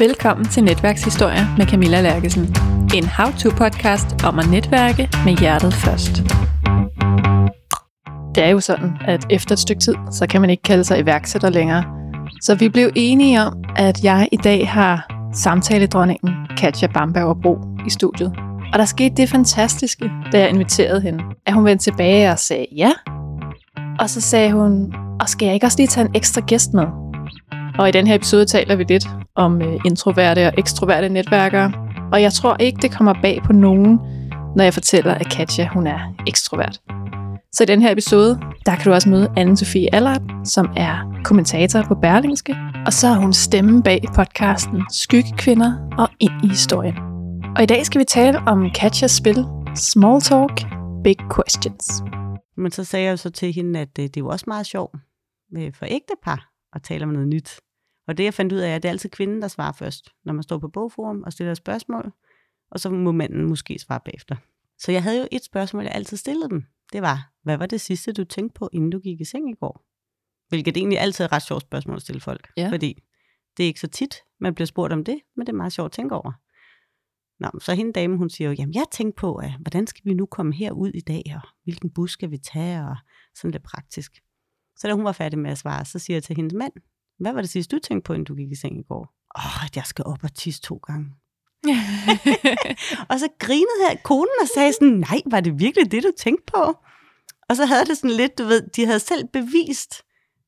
Velkommen til Netværkshistorie med Camilla Lærkesen. En how-to-podcast om at netværke med hjertet først. Det er jo sådan, at efter et stykke tid, så kan man ikke kalde sig iværksætter længere. Så vi blev enige om, at jeg i dag har samtaledronningen Katja Bamberg i studiet. Og der skete det fantastiske, da jeg inviterede hende, at hun vendte tilbage og sagde ja. Og så sagde hun, og skal jeg ikke også lige tage en ekstra gæst med? Og i den her episode taler vi lidt om introverte og ekstroverte netværkere. Og jeg tror ikke, det kommer bag på nogen, når jeg fortæller, at Katja hun er ekstrovert. Så i den her episode, der kan du også møde Anne Sofie Allard, som er kommentator på Berlingske. Og så er hun stemme bag podcasten Skyggekvinder og Ind i historien. Og i dag skal vi tale om Katjas spil Small Talk Big Questions. Men så sagde jeg jo så til hende, at det er jo også meget sjovt for ægtepar at tale om noget nyt. Og det jeg fandt ud af, er, at det er altid kvinden, der svarer først, når man står på bogforum og stiller spørgsmål, og så må manden måske svare bagefter. Så jeg havde jo et spørgsmål, jeg altid stillede dem. Det var, hvad var det sidste, du tænkte på, inden du gik i seng i går? Hvilket egentlig altid er et ret sjovt spørgsmål at stille folk, fordi det er ikke så tit, man bliver spurgt om det, men det er meget sjovt at tænke over. Nå, så hende dame, hun siger jo, jamen jeg tænkte på, hvordan skal vi nu komme herud i dag, og hvilken bus skal vi tage, og sådan lidt praktisk. Så da hun var færdig med at svare, så siger jeg til hendes mand, hvad var det sidste, du tænkte på, inden du gik i seng i går? At jeg skal op og tisse 2 gange. Og så grinede her konen og sagde sådan, nej, var det virkelig det, du tænkte på? Og så havde det sådan lidt, du ved, de havde selv bevist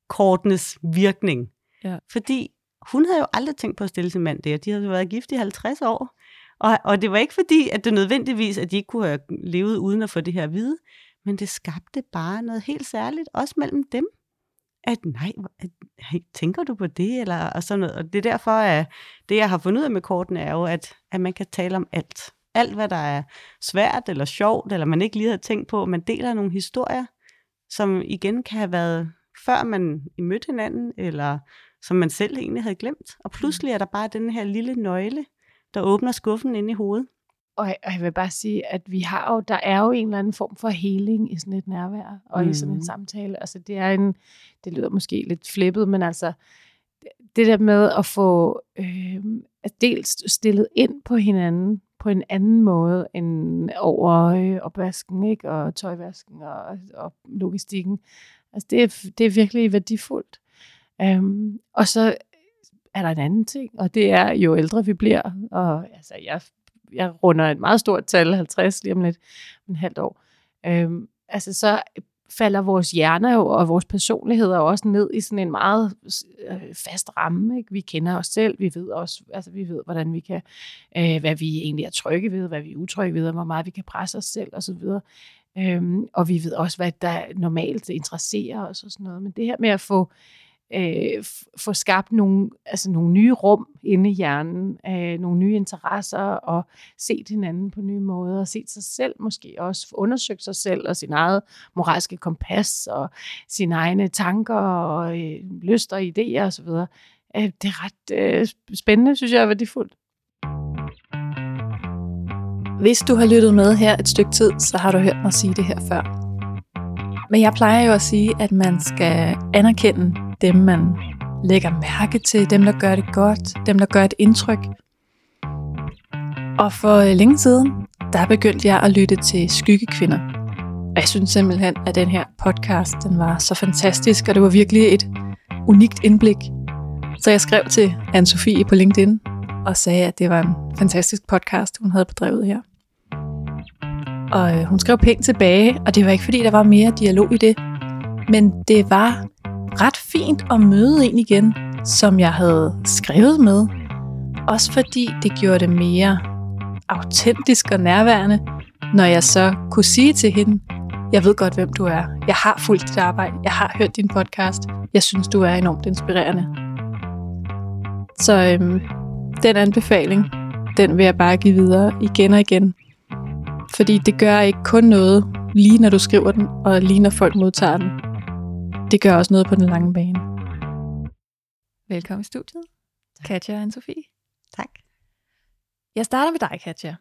kortenes virkning. Ja. Fordi hun havde jo aldrig tænkt på at stille sin mand det, og de havde jo været gift i 50 år. Og det var ikke fordi, at det nødvendigvis, at de ikke kunne have levet uden at få det her at vide, men det skabte bare noget helt særligt, også mellem dem. At nej, tænker du på det? Eller, og sådan noget. Og det er derfor, at det jeg har fundet ud af med kortene, er jo, at man kan tale om alt. Alt, hvad der er svært eller sjovt, eller man ikke lige havde tænkt på. Man deler nogle historier, som igen kan have været, før man mødte hinanden, eller som man selv egentlig havde glemt. Og pludselig er der bare den her lille nøgle, der åbner skuffen inde i hovedet. Og jeg vil bare sige, at der er jo en eller anden form for heling i sådan et nærvær og i sådan en samtale. Altså det lyder måske lidt flippet, men altså det der med at få dels stillet ind på hinanden på en anden måde end over opvasken, ikke? Og tøjvasken og logistikken. Altså det er virkelig værdifuldt. Og så er der en anden ting, og det er jo ældre vi bliver, og altså jeg runder et meget stort tal, 50 lige om lidt, en halvt år. Altså så falder vores hjerner jo, og vores personligheder også ned i sådan en meget fast ramme, ikke? Vi kender os selv, vi ved også, altså vi ved, hvordan vi kan, hvad vi egentlig er trygge ved, hvad vi er utrygge ved, og hvor meget vi kan presse os selv og så videre. Og vi ved også, hvad der normalt interesserer os og sådan noget. Men det her med at få skabt nogle nye rum inde i hjernen, nogle nye interesser, og set hinanden på nye måder, og set sig selv måske også, undersøgt sig selv og sin eget moralske kompas, og sine egne tanker og lyster og idéer osv. Det er ret spændende, synes jeg, og værdifuldt. Hvis du har lyttet med her et stykke tid, så har du hørt mig sige det her før. Men jeg plejer jo at sige, at man skal anerkende dem, man lægger mærke til, dem, der gør det godt, dem, der gør et indtryk. Og for længe siden, der begyndte jeg at lytte til Skyggekvinder. Og jeg synes simpelthen, at den her podcast, den var så fantastisk, og det var virkelig et unikt indblik. Så jeg skrev til Anne Sofie på LinkedIn og sagde, at det var en fantastisk podcast, hun havde bedrevet her. Og hun skrev pænt tilbage, og det var ikke fordi, der var mere dialog i det. Men det var ret fint at møde en igen, som jeg havde skrevet med. Også fordi det gjorde det mere autentisk og nærværende, når jeg så kunne sige til hende, jeg ved godt, hvem du er. Jeg har fulgt dit arbejde. Jeg har hørt din podcast. Jeg synes, du er enormt inspirerende. Så den anbefaling, den vil jeg bare give videre igen og igen. Fordi det gør ikke kun noget, lige når du skriver den, og lige når folk modtager den. Det gør også noget på den lange bane. Velkommen i studiet, Katja og Anne-Sophie. Tak. Jeg starter med dig, Katja.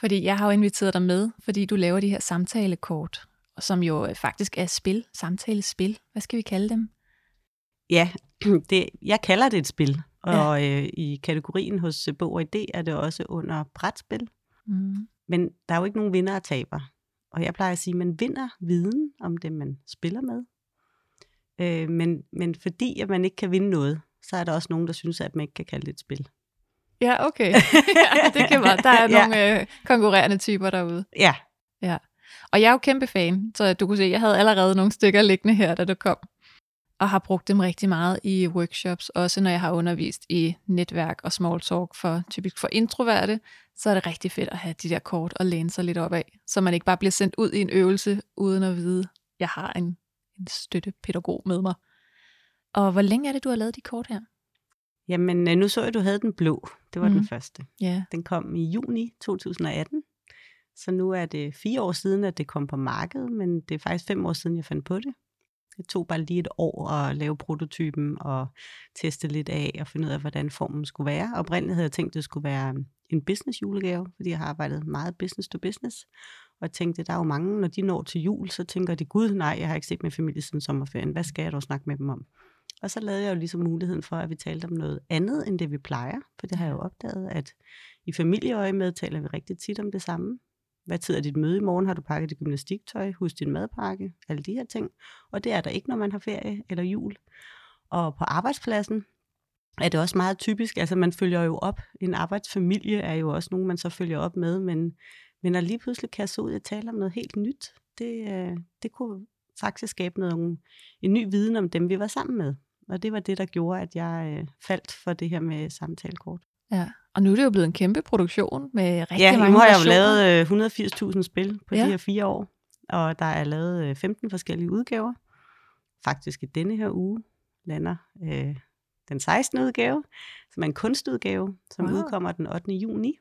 Fordi jeg har jo inviteret dig med, fordi du laver de her samtalekort, som jo faktisk er spil, samtalespil. Hvad skal vi kalde dem? Ja, jeg kalder det et spil. Og i kategorien hos Bog og I.D. er det også under brætspil. Mm. Men der er jo ikke nogen vinder og taber. Og jeg plejer at sige, at man vinder viden om det, man spiller med. Men fordi at man ikke kan vinde noget, så er der også nogen, der synes, at man ikke kan kalde det et spil. Ja, okay. Ja, det kan være. Der er nogle konkurrerende typer derude. Ja. Ja. Og jeg er jo kæmpe fan, så du kunne se, at jeg havde allerede nogle stykker liggende her, da du kom. Og har brugt dem rigtig meget i workshops, også når jeg har undervist i netværk og small talk, typisk for introverte, så er det rigtig fedt at have de der kort og læne sig lidt op af, så man ikke bare bliver sendt ud i en øvelse, uden at vide, at jeg har en støttepædagog med mig. Og hvor længe er det, du har lavet de kort her? Jamen, nu så jeg, at du havde den blå. Det var den første. Yeah. Den kom i juni 2018, så nu er det 4 år siden, at det kom på markedet, men det er faktisk 5 år siden, jeg fandt på det. Det tog bare lige 1 år at lave prototypen og teste lidt af og finde ud af, hvordan formen skulle være. Oprindeligt havde jeg tænkt, at det skulle være en business julegave, fordi jeg har arbejdet meget business to business. Og jeg tænkte, der er jo mange, når de når til jul, så tænker de, gud nej, jeg har ikke set min familie siden sommerferien. Hvad skal jeg dog snakke med dem om? Og så lavede jeg jo ligesom muligheden for, at vi talte om noget andet, end det vi plejer. For det har jeg jo opdaget, at i familieøje med taler vi rigtig tit om det samme. Hvad tid er dit møde i morgen? Har du pakket dit gymnastiktøj? Husk din madpakke? Alle de her ting. Og det er der ikke, når man har ferie eller jul. Og på arbejdspladsen er det også meget typisk. Altså man følger jo op. En arbejdsfamilie er jo også nogen, man så følger op med. Men når lige pludselig kan jeg så ud og tale om noget helt nyt, det kunne faktisk skabe en ny viden om dem, vi var sammen med. Og det var det, der gjorde, at jeg faldt for det her med samtalekort. Ja, og nu er det jo blevet en kæmpe produktion med rigtig mange versioner. Ja, nu har jeg jo lavet 180.000 spil på de her 4 år, og der er lavet 15 forskellige udgaver. Faktisk i denne her uge lander den 16. udgave, som er en kunstudgave, som udkommer den 8. juni,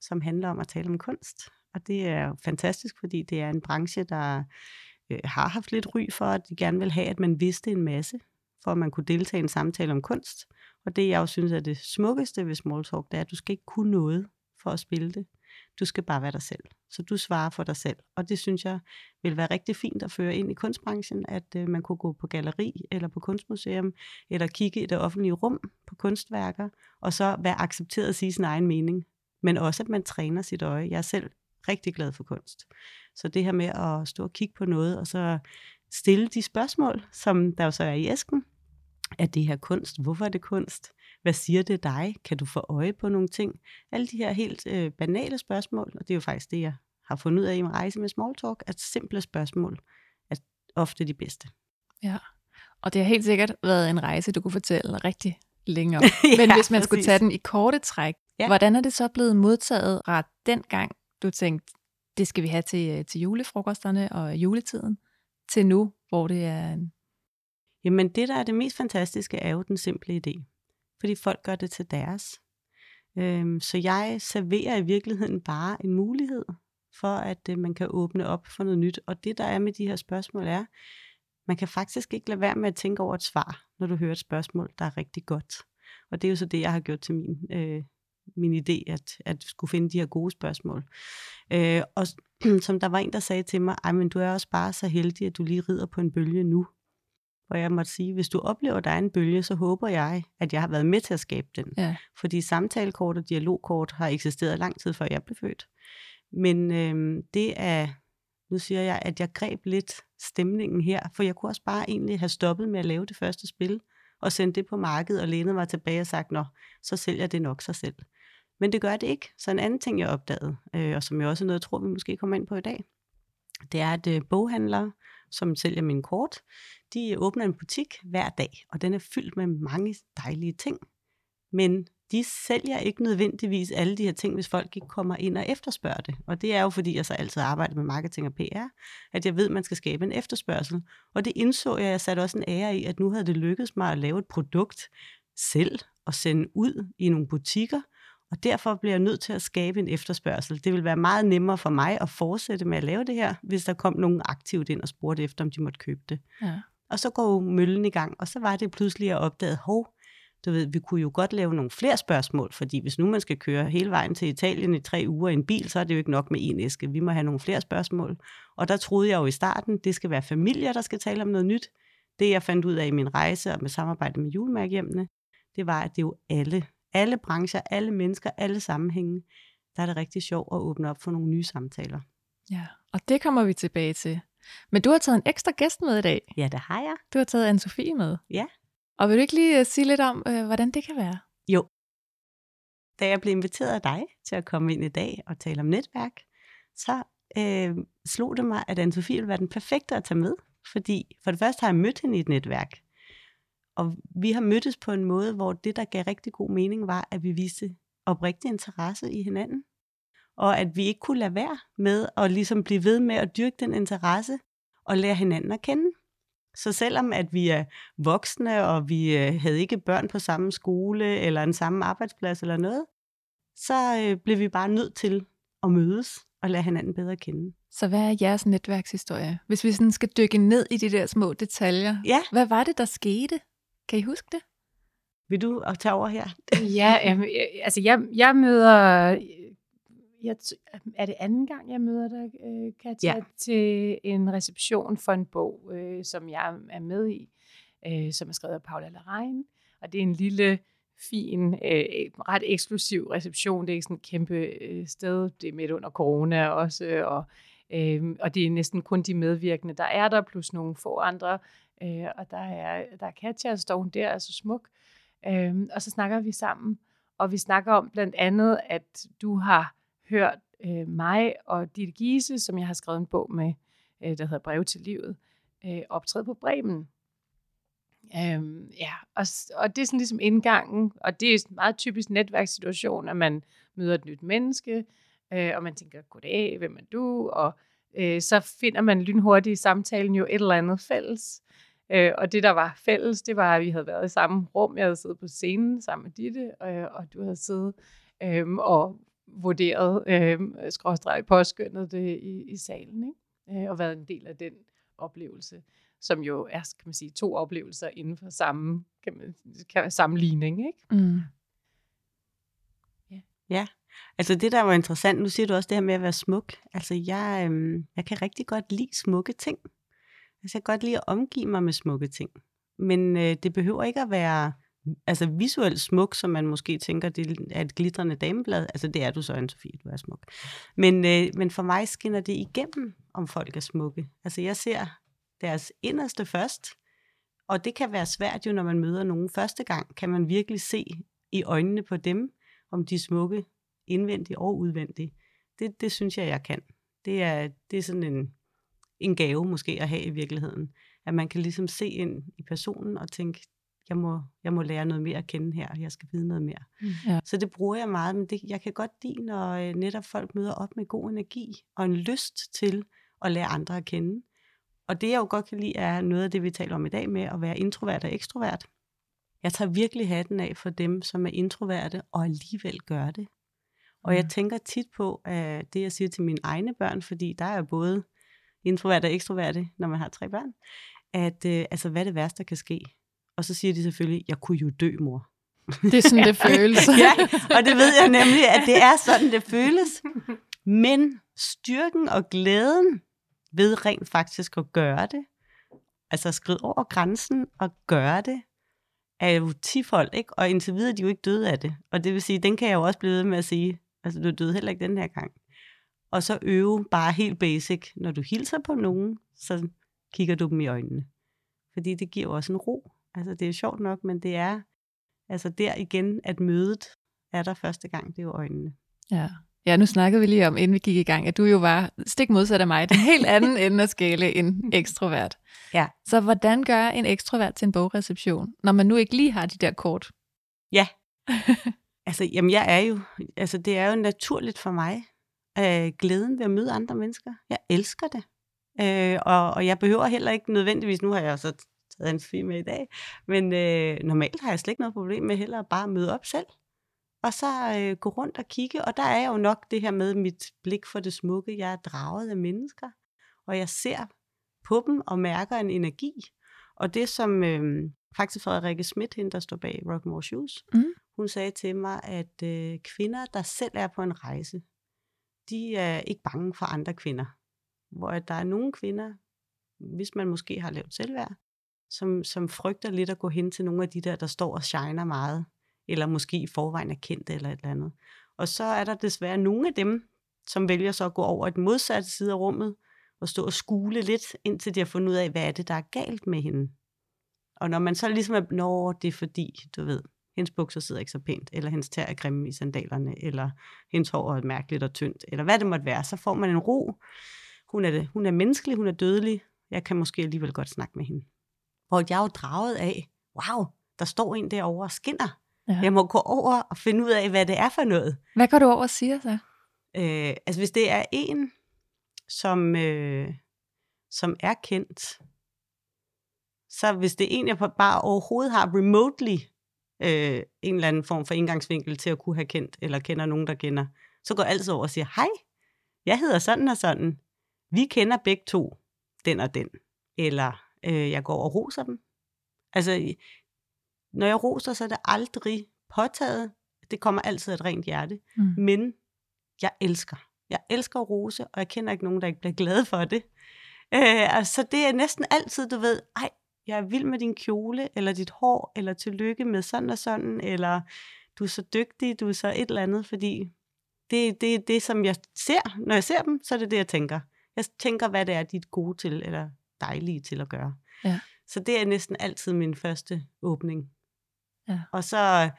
som handler om at tale om kunst. Og det er fantastisk, fordi det er en branche, der har haft lidt ry for, at de gerne vil have, at man vidste en masse, for at man kunne deltage i en samtale om kunst. Og det, jeg jo synes er det smukkeste ved small talk, det er, at du skal ikke kunne noget for at spille det. Du skal bare være dig selv. Så du svarer for dig selv. Og det synes jeg vil være rigtig fint at føre ind i kunstbranchen, at man kunne gå på galleri eller på kunstmuseum, eller kigge i det offentlige rum på kunstværker, og så være accepteret at sige sin egen mening. Men også, at man træner sit øje. Jeg er selv rigtig glad for kunst. Så det her med at stå og kigge på noget, og så stille de spørgsmål, som der jo så er i æsken. Er det her kunst? Hvorfor er det kunst? Hvad siger det dig? Kan du få øje på nogle ting? Alle de her helt banale spørgsmål, og det er jo faktisk det, jeg har fundet ud af i min rejse med small talk, at simple spørgsmål er ofte de bedste. Ja, og det har helt sikkert været en rejse, du kunne fortælle rigtig længe om. Men hvis man skulle tage den i korte træk, hvordan er det så blevet modtaget ret dengang, du tænkte, det skal vi have til julefrokosterne og juletiden, til nu, hvor det er en... Jamen det, der er det mest fantastiske, er jo den simple idé. Fordi folk gør det til deres. Så jeg serverer i virkeligheden bare en mulighed for, at man kan åbne op for noget nyt. Og det, der er med de her spørgsmål er, man kan faktisk ikke lade være med at tænke over et svar, når du hører et spørgsmål, der er rigtig godt. Og det er jo så det, jeg har gjort til min idé, at skulle finde de her gode spørgsmål. Og som der var en, der sagde til mig, men du er også bare så heldig, at du lige rider på en bølge nu. Og jeg måtte sige, hvis du oplever dig en bølge, så håber jeg, at jeg har været med til at skabe den. Ja. Fordi samtalekort og dialogkort har eksisteret lang tid før jeg blev født. Men nu siger jeg, at jeg greb lidt stemningen her, for jeg kunne også bare egentlig have stoppet med at lave det første spil, og sendt det på markedet og lænede mig tilbage og sagt, nå, så sælger det nok sig selv. Men det gør det ikke. Så en anden ting, jeg opdagede, og som jeg også er noget, jeg tror, vi måske kommer ind på i dag, det er, at boghandlere, som sælger mine kort, de åbner en butik hver dag, og den er fyldt med mange dejlige ting. Men de sælger ikke nødvendigvis alle de her ting, hvis folk ikke kommer ind og efterspørger det. Og det er jo, fordi jeg så altid arbejder med marketing og PR, at jeg ved, at man skal skabe en efterspørgsel. Og det indså jeg satte også en ære i, at nu havde det lykkedes mig at lave et produkt selv og sende ud i nogle butikker, og derfor bliver jeg nødt til at skabe en efterspørgsel. Det vil være meget nemmere for mig at fortsætte med at lave det her, hvis der kom nogen aktivt ind og spurgte efter, om de måtte købe det. Ja. Og så går møllen i gang, og så var det pludselig, at jeg opdagede, du ved, vi kunne jo godt lave nogle flere spørgsmål, fordi hvis nu man skal køre hele vejen til Italien i 3 uger i en bil, så er det jo ikke nok med én æske. Vi må have nogle flere spørgsmål. Og der troede jeg jo i starten, det skal være familier, der skal tale om noget nyt. Det jeg fandt ud af i min rejse og med samarbejde med julemærkehjemmene, det var, at det jo alle brancher, alle mennesker, alle sammenhænge, der er det rigtig sjovt at åbne op for nogle nye samtaler. Ja, og det kommer vi tilbage til. Men du har taget en ekstra gæst med i dag. Ja, det har jeg. Du har taget Anne Sofie med. Ja. Og vil du ikke lige sige lidt om, hvordan det kan være? Jo. Da jeg blev inviteret af dig til at komme ind i dag og tale om netværk, så slog det mig, at Anne Sofie ville være den perfekte at tage med. Fordi for det første har jeg mødt hende i et netværk. Og vi har mødtes på en måde, hvor det, der gav rigtig god mening, var, at vi viste oprigtig interesse i hinanden. Og at vi ikke kunne lade være med at ligesom blive ved med at dyrke den interesse og lære hinanden at kende. Så selvom at vi er voksne, og vi havde ikke børn på samme skole eller en samme arbejdsplads eller noget, så blev vi bare nødt til at mødes og lære hinanden bedre kende. Så hvad er jeres netværkshistorie? Hvis vi sådan skal dykke ned i de der små detaljer. Ja. Hvad var det, der skete? Kan I huske det? Vil du tage over her? Ja, altså jeg møder... er det anden gang, jeg møder dig, Katja, til en reception for en bog, som jeg er med i, som er skrevet af Paula Larein. Og det er en lille, fin, ret eksklusiv reception. Det er ikke sådan et kæmpe sted. Det er midt under corona også, og det er næsten kun de medvirkende, der er der, plus nogle få andre. Og der er Katja, og står hun der, er så smuk. Og så snakker vi sammen, og vi snakker om blandt andet, at du har hørt mig og Ditte Giese, som jeg har skrevet en bog med, der hedder Breve til Livet, optræde på Bremen. Og det er sådan ligesom indgangen, og det er en meget typisk netværkssituation, at man møder et nyt menneske, og man tænker, goddag, hvem er du? Og så finder man lynhurtigt i samtalen jo et eller andet fælles. Og det, der var fælles, det var, at vi havde været i samme rum. Jeg havde siddet på scenen sammen med Ditte, og du havde siddet og vurderet, påskønnet det i salen, ikke? Og været en del af den oplevelse, som jo er, kan man sige, to oplevelser inden for samme, samme ligning, ikke? Mm. Yeah. Ja, altså det, der var interessant, nu siger du også det her med at være smuk. Altså jeg kan rigtig godt lide smukke ting. Altså jeg kan godt lide at omgive mig med smukke ting. Men det behøver ikke at være... altså visuelt smuk, som man måske tænker, det er et glitrende dameblad. Altså det er du så, Anne Sofie, du er smuk. Men for mig skinner det igennem, om folk er smukke. Altså jeg ser deres inderste først, og det kan være svært jo, når man møder nogen første gang. Kan man virkelig se i øjnene på dem, om de er smukke indvendigt og udvendigt. Det synes jeg kan. Det er sådan en gave måske at have i virkeligheden. At man kan ligesom se ind i personen og tænke, jeg må lære noget mere at kende her, og jeg skal vide noget mere. Ja. Så det bruger jeg meget, men jeg kan godt lide, når netop folk møder op med god energi, og en lyst til at lære andre at kende. Og det jeg jo godt kan lide, er noget af det, vi taler om i dag med, at være introvert og ekstrovert. Jeg tager virkelig hatten af for dem, som er introverte, og alligevel gør det. Og jeg tænker tit på det, jeg siger til mine egne børn, fordi der er både introverte og ekstroverte, når man har 3 børn, at hvad det værste, der kan ske. Og så siger de selvfølgelig, jeg kunne jo dø, mor. Det er sådan, det føles. Ja, og det ved jeg nemlig, at det er sådan, det føles. Men styrken og glæden ved rent faktisk at gøre det, altså skride over grænsen og gøre det, er jo 10-fold, ikke? Og indtil videre, de er jo ikke døde af det. Og det vil sige, den kan jeg jo også blive ved med at sige, altså du døde heller ikke den her gang. Og så øve bare helt basic, når du hilser på nogen, så kigger du dem i øjnene. Fordi det giver også en ro. Altså det er sjovt nok, men det er altså der igen, at mødet er der første gang, det er jo øjnene. Ja. Ja, nu snakkede vi lige om, inden vi gik i gang, at du jo var stik modsat af mig, den helt anden ende af skala end ekstrovert. Ja. Så hvordan gør en ekstrovert til en bogreception, når man nu ikke lige har de der kort? Ja, det er jo naturligt for mig, glæden ved at møde andre mennesker. Jeg elsker det, og jeg behøver heller ikke nødvendigvis, nu har jeg så taget en film med i dag, men normalt har jeg slet ikke noget problem med heller bare at møde op selv, og så gå rundt og kigge, og der er jo nok det her med mit blik for det smukke, jeg er draget af mennesker, og jeg ser på dem og mærker en energi, og det som faktisk Frederikke Smith, hende der står bag Rockmore Shoes, hun sagde til mig, at kvinder, der selv er på en rejse, de er ikke bange for andre kvinder, hvor der er nogle kvinder, hvis man måske har lavt selvværd, som frygter lidt at gå hen til nogle af de der står og shiner meget, eller måske i forvejen er kendte eller et eller andet. Og så er der desværre nogle af dem, som vælger så at gå over et modsatte side af rummet og stå og skule lidt, indtil de har fundet ud af, hvad er det, der er galt med hende. Og når man så ligesom er, nå, det er fordi, du ved, hendes bukser sidder ikke så pænt, eller hendes tær er grimme i sandalerne, eller hendes hår er mærkeligt og tyndt, eller hvad det måtte være, så får man en ro. Hun er menneskelig, hun er dødelig, jeg kan måske alligevel godt snakke med hende. Hvor jeg er jo draget af, wow, der står en derovre og skinner. Ja. Jeg må gå over og finde ud af, hvad det er for noget. Hvad går du over og siger så? Altså hvis det er en, som er kendt, så hvis det er en, jeg bare overhovedet har remotely en eller anden form for indgangsvinkel til at kunne have kendt, eller kender nogen, der kender, så går jeg altid over og siger, hej, jeg hedder sådan og sådan. Vi kender begge to, den og den. Eller jeg går og roser dem. Altså, når jeg roser, så er det aldrig påtaget. Det kommer altid af et rent hjerte. Mm. Men jeg elsker at rose, og jeg kender ikke nogen, der ikke bliver glade for det. Så det er næsten altid, du ved, ej, jeg er vild med din kjole, eller dit hår, eller tillykke med sådan og sådan, eller du er så dygtig, du er så et eller andet, fordi det er det, som jeg ser. Når jeg ser dem, så er det det, jeg tænker. Jeg tænker, hvad det er, de er gode til, eller dejlige til at gøre. Ja. Så det er næsten altid min første åbning. Ja. Og så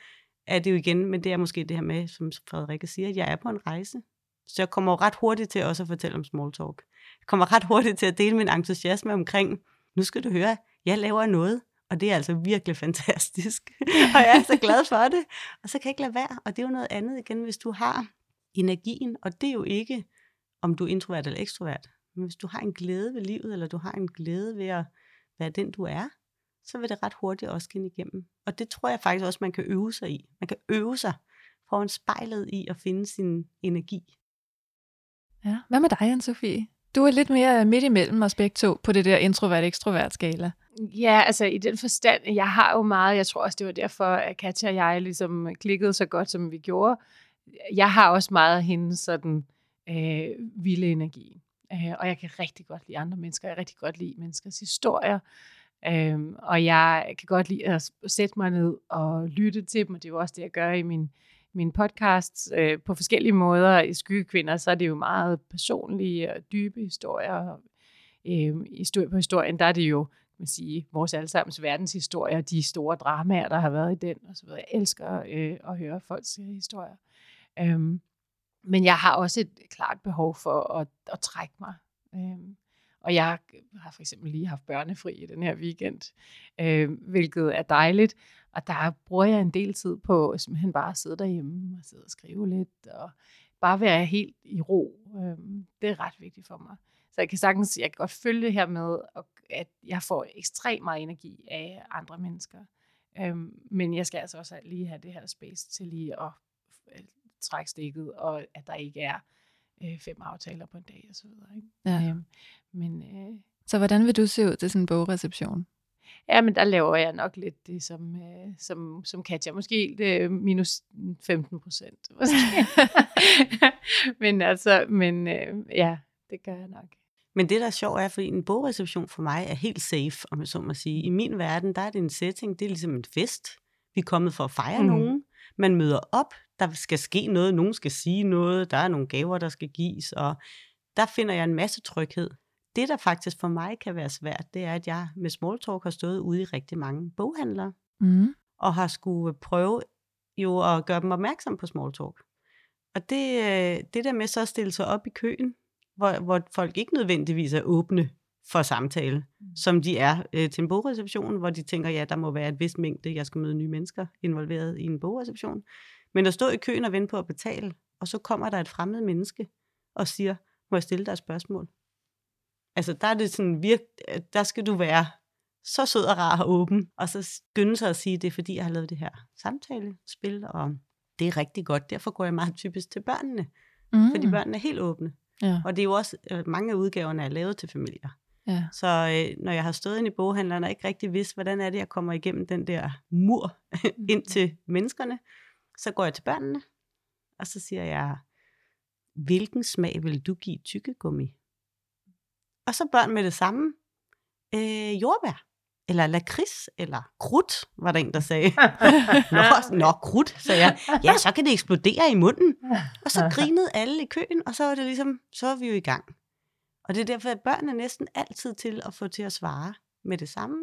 er det jo igen, men det er måske det her med, som Frederikke siger, at jeg er på en rejse. Så jeg kommer ret hurtigt til også at fortælle om small talk. Jeg kommer ret hurtigt til at dele min entusiasme omkring, nu skal du høre, jeg laver noget, og det er altså virkelig fantastisk. Og jeg er så glad for det. Og så kan jeg ikke lade være, og det er jo noget andet igen, hvis du har energien, og det er jo ikke, om du er introvert eller ekstrovert. Men hvis du har en glæde ved livet, eller du har en glæde ved at være den, du er, så vil det ret hurtigt også skinne igennem. Og det tror jeg faktisk også, man kan øve sig i. Man kan øve sig foran spejlet i at finde sin energi. Ja, hvad med dig, Anne Sofie? Du er lidt mere midt imellem os begge to på det der introvert-ekstrovert-skala. Ja, altså i den forstand, jeg har jo meget, jeg tror også, det var derfor, at Katja og jeg ligesom klikkede så godt, som vi gjorde. Jeg har også meget af hende sådan vilde energi. Og jeg kan rigtig godt lide andre mennesker, jeg kan rigtig godt lide menneskers historier. Og jeg kan godt lide at sætte mig ned og lytte til dem, og det er jo også det, jeg gør i min podcast på forskellige måder. I Skyggekvinder, så er det jo meget personlige og dybe historier. Og, på historien, der er det jo, man siger, vores allesammens verdenshistorier, de store dramaer, der har været i den, og så videre. Jeg elsker at høre folks historier. Men jeg har også et klart behov for at trække mig. Og jeg har for eksempel lige haft børnefri i den her weekend, hvilket er dejligt. Og der bruger jeg en del tid på simpelthen bare at sidde derhjemme og sidde og skrive lidt og bare være helt i ro. Det er ret vigtigt for mig. Så jeg kan godt følge det her med, at jeg får ekstremt meget energi af andre mennesker. Men jeg skal altså også lige have det her space til lige at trække stikket, og at der ikke er 5 aftaler på en dag og så videre, ikke? Ja. Så hvordan vil du se ud til sådan en bogreception? Ja, men der laver jeg nok lidt det, som Katja. Måske minus -15%. Men det gør jeg nok. Men det, der er sjovt, er, fordi en bogreception for mig er helt safe, om jeg så må sige. I min verden, der er det en setting, det er ligesom en fest. Vi er kommet for at fejre nogen. Man møder op, der skal ske noget, nogen skal sige noget, der er nogle gaver, der skal gives, og der finder jeg en masse tryghed. Det, der faktisk for mig kan være svært, det er, at jeg med small talk har stået ude i rigtig mange boghandlere, og har skulle prøve jo at gøre dem opmærksom på small talk. Og det der med så at stille sig op i køen, hvor folk ikke nødvendigvis er åbne for samtale, som de er til en bogreception, hvor de tænker, ja, der må være et vist mængde, jeg skal møde nye mennesker involveret i en bogreception. Men at stå i køen og vente på at betale, og så kommer der et fremmed menneske og siger, må jeg stille dig et spørgsmål? Altså, der er det sådan der skal du være så sød og rar og åben, og så skynde sig at sige, det er fordi, jeg har lavet det her samtalespil, og det er rigtig godt. Derfor går jeg meget typisk til børnene, fordi børnene er helt åbne. Ja. Og det er jo også, mange af udgaverne er lavet til familier. Ja. Så når jeg har stået inde i boghandlerne og ikke rigtig vidst, hvordan er det, jeg kommer igennem den der mur ind til menneskerne, så går jeg til børnene, og så siger jeg, hvilken smag vil du give tykkegummi? Og så børn med det samme, jordbær. eller lakrids, eller krudt, var der en, der sagde. Nå, krudt, sagde jeg. Ja, så kan det eksplodere i munden. Og så grinede alle i køen, og så var det ligesom, så var vi jo i gang. Og det er derfor, at børn er næsten altid til at få til at svare med det samme.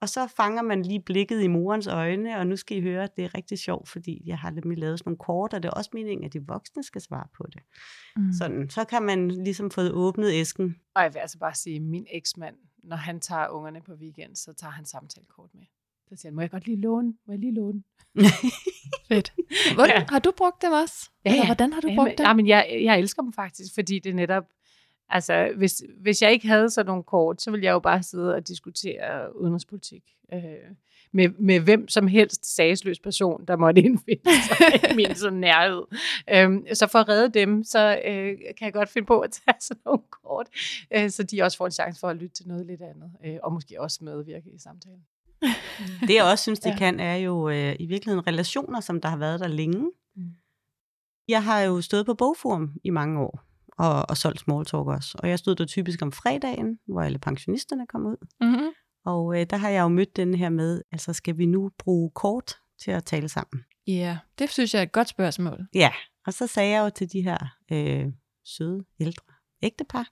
Og så fanger man lige blikket i morens øjne, og nu skal I høre, at det er rigtig sjovt, fordi jeg har nemlig lavet sådan nogle kort, og det er også meningen, at de voksne skal svare på det. Mm. Sådan, så kan man ligesom få åbnet æsken. Og jeg vil altså bare sige, min eksmand, når han tager ungerne på weekend, så tager han samtalekort med. Så siger han, må jeg godt lige låne? Må jeg lige låne? Fedt. Ja. Har du brugt dem også? Ja, eller hvordan har du brugt dem? Nej, men jeg elsker dem faktisk, fordi det netop... Altså, hvis jeg ikke havde sådan nogle kort, så ville jeg jo bare sidde og diskutere udenrigspolitik med hvem som helst sagsløs person, der måtte indfinde sig i min sådan nærhed. Så for at redde dem, så kan jeg godt finde på at tage sådan nogle kort, så de også får en chance for at lytte til noget lidt andet, og måske også medvirke i samtalen. Det jeg også synes, det kan, er jo i virkeligheden relationer, som der har været der længe. Jeg har jo stået på Bogforum i mange år. Og solgt Small Talk også. Og jeg stod der typisk om fredagen, hvor alle pensionisterne kom ud. Mm-hmm. Og der har jeg jo mødt den her med, altså skal vi nu bruge kort til at tale sammen? Ja, det synes jeg er et godt spørgsmål. Ja, og så sagde jeg jo til de her søde, ældre ægtepar,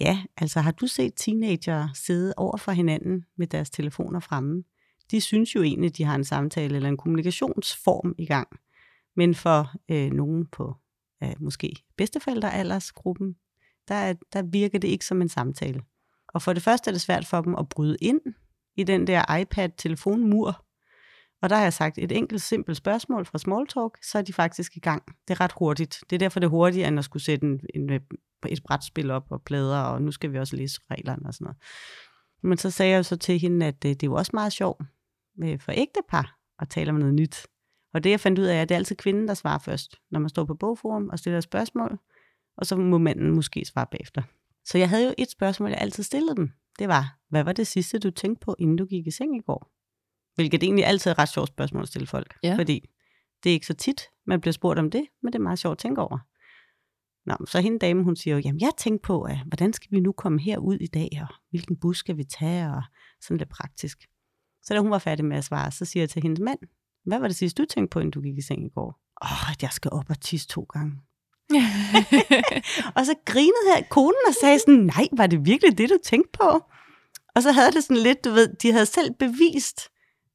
ja, altså har du set teenager sidde over for hinanden med deres telefoner fremme? De synes jo egentlig, de har en samtale eller en kommunikationsform i gang. Men for nogen på måske bedsteforældrealdersgruppen, der virker det ikke som en samtale. Og for det første er det svært for dem at bryde ind i den der iPad-telefonmur. Og der har jeg sagt et enkelt, simpelt spørgsmål fra Smalltalk, så er de faktisk i gang. Det er ret hurtigt. Det er derfor det er hurtigere, end at skulle sætte et brætspil op og plader, og nu skal vi også læse reglerne og sådan noget. Men så sagde jeg så til hende, at det er jo også meget sjovt for ægtepar at tale om noget nyt. Og det, jeg fandt ud af, er, at det er altid kvinden, der svarer først, når man står på Bogforum og stiller spørgsmål, og så må manden måske svare bagefter. Så jeg havde jo et spørgsmål, jeg altid stillede dem. Det var, hvad var det sidste, du tænkte på, inden du gik i seng i går? Hvilket egentlig altid er et ret sjovt spørgsmål at stille folk, fordi det er ikke så tit, man bliver spurgt om det, men det er meget sjovt at tænke over. Nå, så hende dame, hun siger jo, jamen jeg tænkte på, hvordan skal vi nu komme herud i dag, og hvilken bus skal vi tage, og sådan lidt praktisk. Så da hun var færdig med at svare, så siger jeg til hendes mand, hvad var det sidste, du tænkte på, inden du gik i seng i går? At jeg skal op og tisse 2 gange. Og så grinede her konen og sagde sådan, nej, var det virkelig det, du tænkte på? Og så havde det sådan lidt, du ved, de havde selv bevist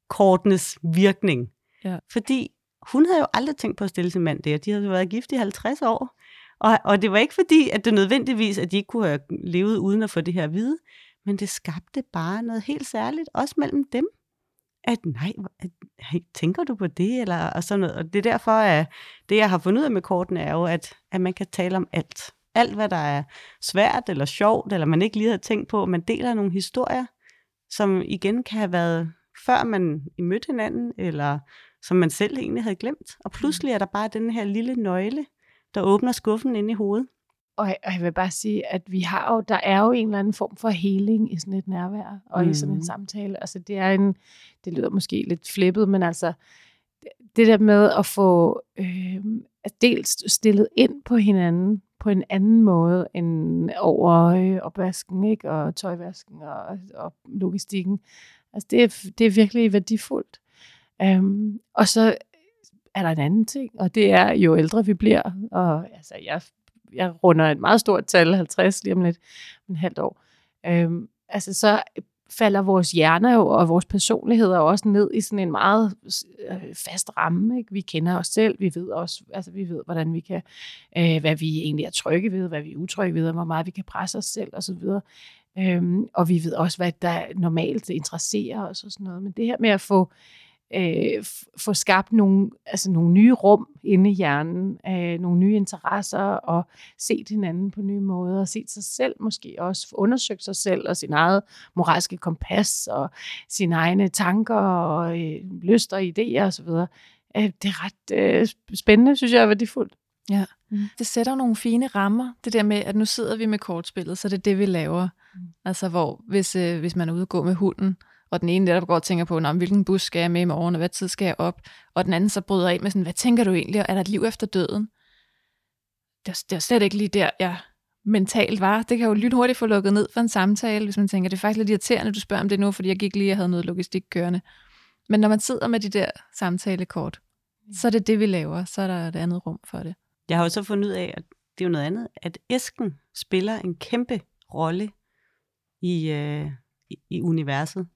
kortenes virkning. Ja. Fordi hun havde jo aldrig tænkt på at stille sin mand der. De havde jo været gift i 50 år. Og det var ikke fordi, at det nødvendigvis, at de ikke kunne have levet uden at få det her at vide. Men det skabte bare noget helt særligt, også mellem dem. At nej, tænker du på det? Eller, og sådan noget. Og det er derfor, at det, jeg har fundet ud af med kortene, er jo, at man kan tale om alt. Alt, hvad der er svært eller sjovt, eller man ikke lige har tænkt på. Man deler nogle historier, som igen kan have været, før man mødte hinanden, eller som man selv egentlig havde glemt. Og pludselig er der bare den her lille nøgle, der åbner skuffen inde i hovedet. Og jeg vil bare sige, at der er jo en eller anden form for heling i sådan et nærvær og i sådan en samtale. Altså det lyder måske lidt flippet, men altså det der med at få dels stillet ind på hinanden på en anden måde end over opvasken, ikke? Og tøjvasken og logistikken. Altså det er virkelig værdifuldt. Og så er der en anden ting, og det er jo ældre vi bliver, og altså jeg runder et meget stort tal, 50 lige om lidt, en halvt år. Altså så falder vores hjerner jo, og vores personligheder også ned i sådan en meget fast ramme, ikke? Vi kender os selv, vi ved også, altså vi ved, hvordan vi kan, hvad vi egentlig er trygge ved, hvad vi er utrygge ved, og hvor meget vi kan presse os selv og så videre. Og vi ved også, hvad der normalt interesserer os og sådan noget. Men det her med at få skabt nogle nye rum inde i hjernen, nogle nye interesser, og set hinanden på nye måder, og set sig selv måske også, undersøgt sig selv og sin eget moralske kompas, og sine egne tanker og lyster og idéer osv. Det er ret spændende, synes jeg, og værdifuldt. Ja, det sætter nogle fine rammer, det der med, at nu sidder vi med kortspillet, så det er det, vi laver. Altså, hvor hvis man er ude og gå med hunden, og den ene der går og tænker på, hvilken bus skal jeg med i morgen, og hvad tid skal jeg op? Og den anden så bryder af med sådan, hvad tænker du egentlig, og er der et liv efter døden? Det er slet ikke lige der, jeg mentalt var. Det kan jo lynhurtigt få lukket ned for en samtale, hvis man tænker, det er faktisk lidt irriterende, du spørger om det nu, fordi jeg gik lige og havde noget logistik kørende. Men når man sidder med de der samtalekort, så er det det, vi laver. Så er der et andet rum for det. Jeg har også fundet ud af, at det er jo noget andet, at æsken spiller en kæmpe rolle i universet.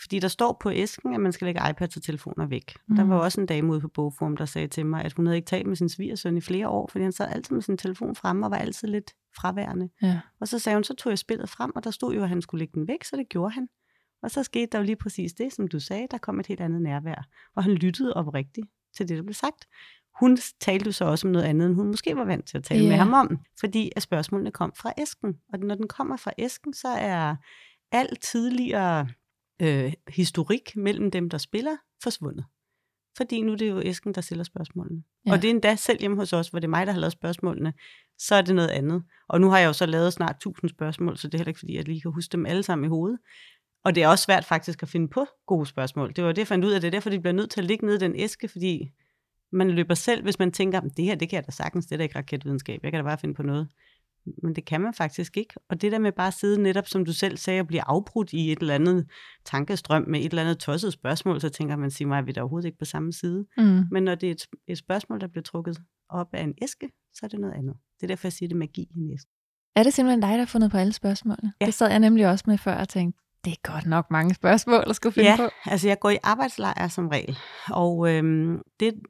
Fordi der står på æsken, at man skal lægge iPads og telefoner væk. Mm. Der var også en dame ude på Bogforum, der sagde til mig, at hun havde ikke talt med sin svigersøn i flere år, fordi han sad altid med sin telefon fremme og var altid lidt fraværende. Ja. Og så sagde hun, så tog jeg spillet frem, og der stod jo, at han skulle lægge den væk, så det gjorde han. Og så skete der jo lige præcis det, som du sagde, der kom et helt andet nærvær. Og han lyttede oprigtigt til det, der blev sagt. Hun talte jo så også om noget andet, end hun måske var vant til at tale med ham om, fordi at spørgsmålene kom fra æsken. Og når den kommer fra æsken, så er alt tidligere historik mellem dem, der spiller, forsvundet. Fordi nu er det jo æsken, der stiller spørgsmålene. Ja. Og det er endda selv hjemme hos os, hvor det er mig, der har lavet spørgsmålene, så er det noget andet. Og nu har jeg jo så lavet snart 1000 spørgsmål, så det er heller ikke fordi, jeg lige kan huske dem alle sammen i hovedet. Og det er også svært faktisk at finde på gode spørgsmål. Det var det, jeg fandt ud af. Det er derfor, de bliver nødt til at ligge nede i den æske, fordi man løber selv, hvis man tænker, det her, det kan jeg da sagtens, det er da ikke raketvidenskab, jeg kan da bare finde på noget. Men det kan man faktisk ikke. Og det der med bare at sidde netop, som du selv sagde, og blive afbrudt i et eller andet tankestrøm med et eller andet tosset spørgsmål, så tænker man, sig mig, at vi da overhovedet ikke på samme side. Mm. Men når det er et spørgsmål, der bliver trukket op af en æske, så er det noget andet. Det er derfor, jeg siger, det er magi i en æske. Er det simpelthen dig, der har fundet på alle spørgsmålene? Ja. Det sad jeg nemlig også med før og tænkte, det er godt nok mange spørgsmål, der skal finde på. Ja, altså jeg går i arbejdslejr som regel. Og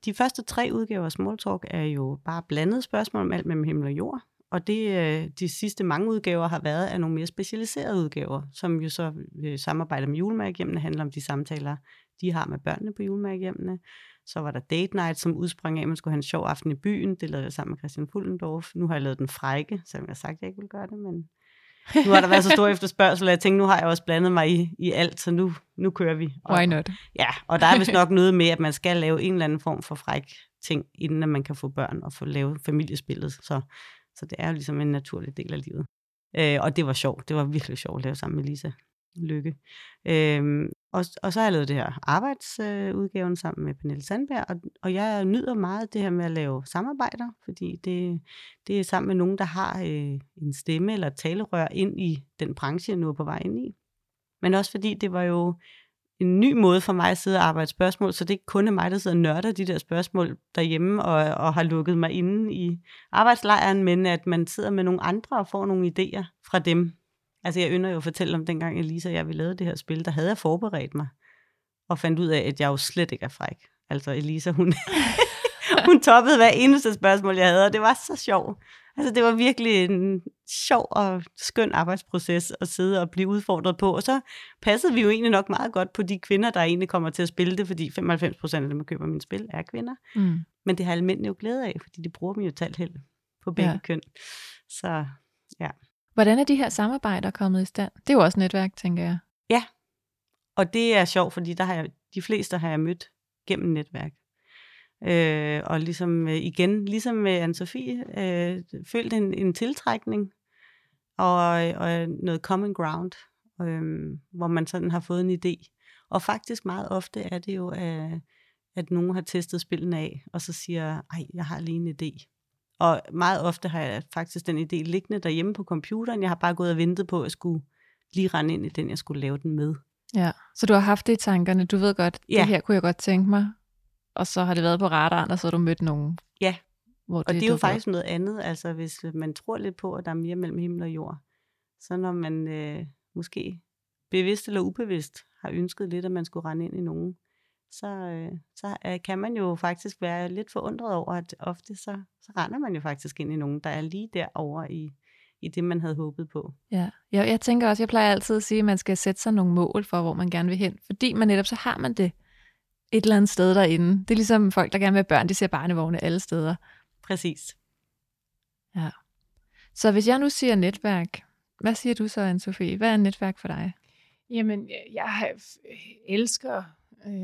de første 3 udgaver af Small Talk er jo bare blandede spørgsmål om alt mellem himmel og jord. Og de sidste mange udgaver har været af nogle mere specialiserede udgaver, som jo så samarbejder med julemærkehjemmene, handler om de samtaler, de har med børnene på julemærkehjemmene. Så var der Date Night, som udsprang af, at man skulle have en sjov aften i byen. Det lavede jeg sammen med Christian Fullendorf. Nu har jeg lavet Den Frække, selvom jeg har sagt, at jeg ikke ville gøre det, men nu har der været så stor efterspørgsel, og jeg tænkte, nu har jeg også blandet mig i alt, så nu kører vi. Og, why not? Ja, og der er vist nok noget med, at man skal lave en eller anden form for fræk ting, inden at man kan få børn og få lavet familiespillet. Så det er jo ligesom en naturlig del af livet. Og det var sjovt. Det var virkelig sjovt at lave sammen med Lisa Lykke. Og så har jeg lavet det her arbejdsudgaven sammen med Pernille Sandberg, og jeg nyder meget det her med at lave samarbejder, fordi det er sammen med nogen, der har en stemme eller et talerør ind i den branche, jeg nu er på vej ind i. Men også fordi det var jo en ny måde for mig at sidde og arbejde spørgsmål, så det ikke kun er mig, der sidder og nørder de der spørgsmål derhjemme og har lukket mig inde i arbejdslejren, men at man sidder med nogle andre og får nogle idéer fra dem. Altså jeg ynder jo at fortælle om dengang Elisa og jeg ville lave det her spil, der havde jeg forberedt mig og fandt ud af, at jeg jo slet ikke er fræk. Altså Elisa, hun toppede hver eneste spørgsmål, jeg havde, og det var så sjovt. Altså det var virkelig en sjov og skøn arbejdsproces at sidde og blive udfordret på, og så passede vi jo egentlig nok meget godt på de kvinder, der egentlig kommer til at spille det, fordi 95% af dem, der køber mine spil, er kvinder. Mm. Men det har alle mændene jo glæde af, fordi de bruger dem jo talt helt på begge køn. Så ja. Hvordan er de her samarbejder kommet i stand? Det er jo også netværk, tænker jeg. Ja, og det er sjovt, fordi de fleste har jeg mødt gennem netværk. Og ligesom med Anne Sofie, følte en tiltrækning og noget common ground, hvor man sådan har fået en idé. Og faktisk meget ofte er det jo, at nogen har testet spillene af, og så siger, ej, jeg har lige en idé. Og meget ofte har jeg faktisk den idé liggende derhjemme på computeren. Jeg har bare gået og ventet på, at jeg skulle lige rende ind i den, jeg skulle lave den med. Ja, så du har haft det i tankerne. Du ved godt, det her kunne jeg godt tænke mig. Og så har det været på radaren, og så har du mødt nogen. Ja, hvor og det er jo faktisk noget andet. Altså hvis man tror lidt på, at der er mere mellem himmel og jord. Så når man måske bevidst eller ubevidst har ønsket lidt, at man skulle rende ind i nogen. Så kan man jo faktisk være lidt forundret over, at ofte så render man jo faktisk ind i nogen, der er lige derovre i det, man havde håbet på. Ja, jeg tænker også, jeg plejer altid at sige, at man skal sætte sig nogle mål for, hvor man gerne vil hen, fordi man netop så har man det et eller andet sted derinde. Det er ligesom folk, der gerne vil have børn, de ser barnevogne alle steder. Præcis. Ja. Så hvis jeg nu siger netværk, hvad siger du så, Anne-Sophie? Hvad er netværk for dig? Jamen, jeg elsker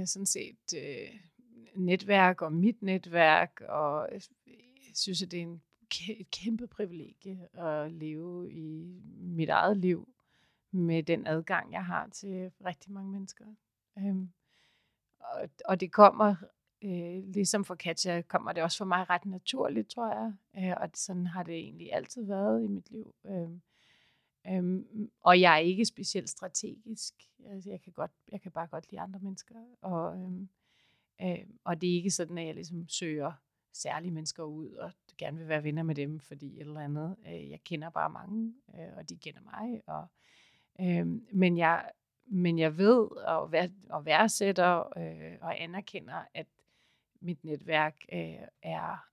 sådan set netværk og mit netværk, og jeg synes, at det er et kæmpe privilegie at leve i mit eget liv med den adgang, jeg har til rigtig mange mennesker. Og det kommer Ligesom for Katja kommer det også for mig ret naturligt, tror jeg. Og sådan har det egentlig altid været i mit liv. Og jeg er ikke specielt strategisk. Altså, jeg kan bare godt lide andre mennesker. Og det er ikke sådan, at jeg ligesom søger særlige mennesker ud og gerne vil være venner med dem, fordi eller andet. Jeg kender bare mange, og de kender mig. Men jeg ved og værdsætter og anerkender, at mit netværk er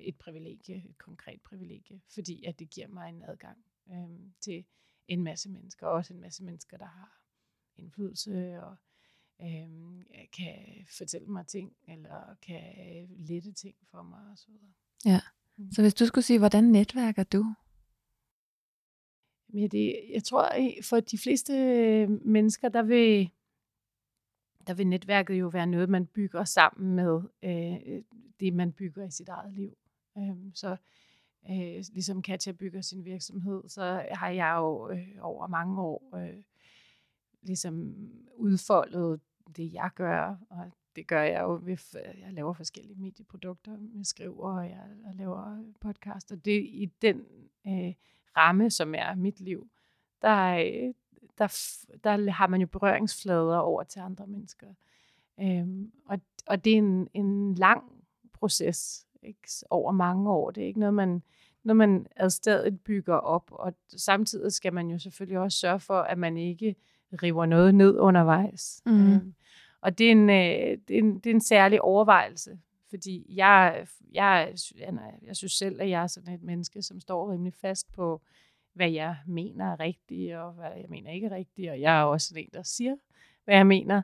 et privilegie, et konkret privilegie, fordi at det giver mig en adgang til en masse mennesker, også en masse mennesker, der har indflydelse og kan fortælle mig ting, eller kan lette ting for mig og så videre. Ja, så hvis du skulle sige, hvordan netværker du? Ja, jeg tror, for de fleste mennesker, der vil netværket jo være noget, man bygger sammen med det, man bygger i sit eget liv. Så ligesom Katja bygger sin virksomhed, så har jeg jo over mange år ligesom udfoldet det, jeg gør. Og det gør jeg jo ved, jeg laver forskellige medieprodukter, jeg skriver, og jeg laver podcast. Og det i den ramme, som er mit liv, der har man jo berøringsflader over til andre mennesker. Og det er en lang proces, ikke? Over mange år. Det er ikke noget, når man adstadigt bygger op, og samtidig skal man jo selvfølgelig også sørge for, at man ikke river noget ned undervejs. Mm. Og det er en særlig overvejelse, fordi jeg synes selv, at jeg er sådan et menneske, som står rimelig fast på, hvad jeg mener er rigtigt, og hvad jeg mener ikke er rigtigt, og jeg er også sådan en, der siger, hvad jeg mener.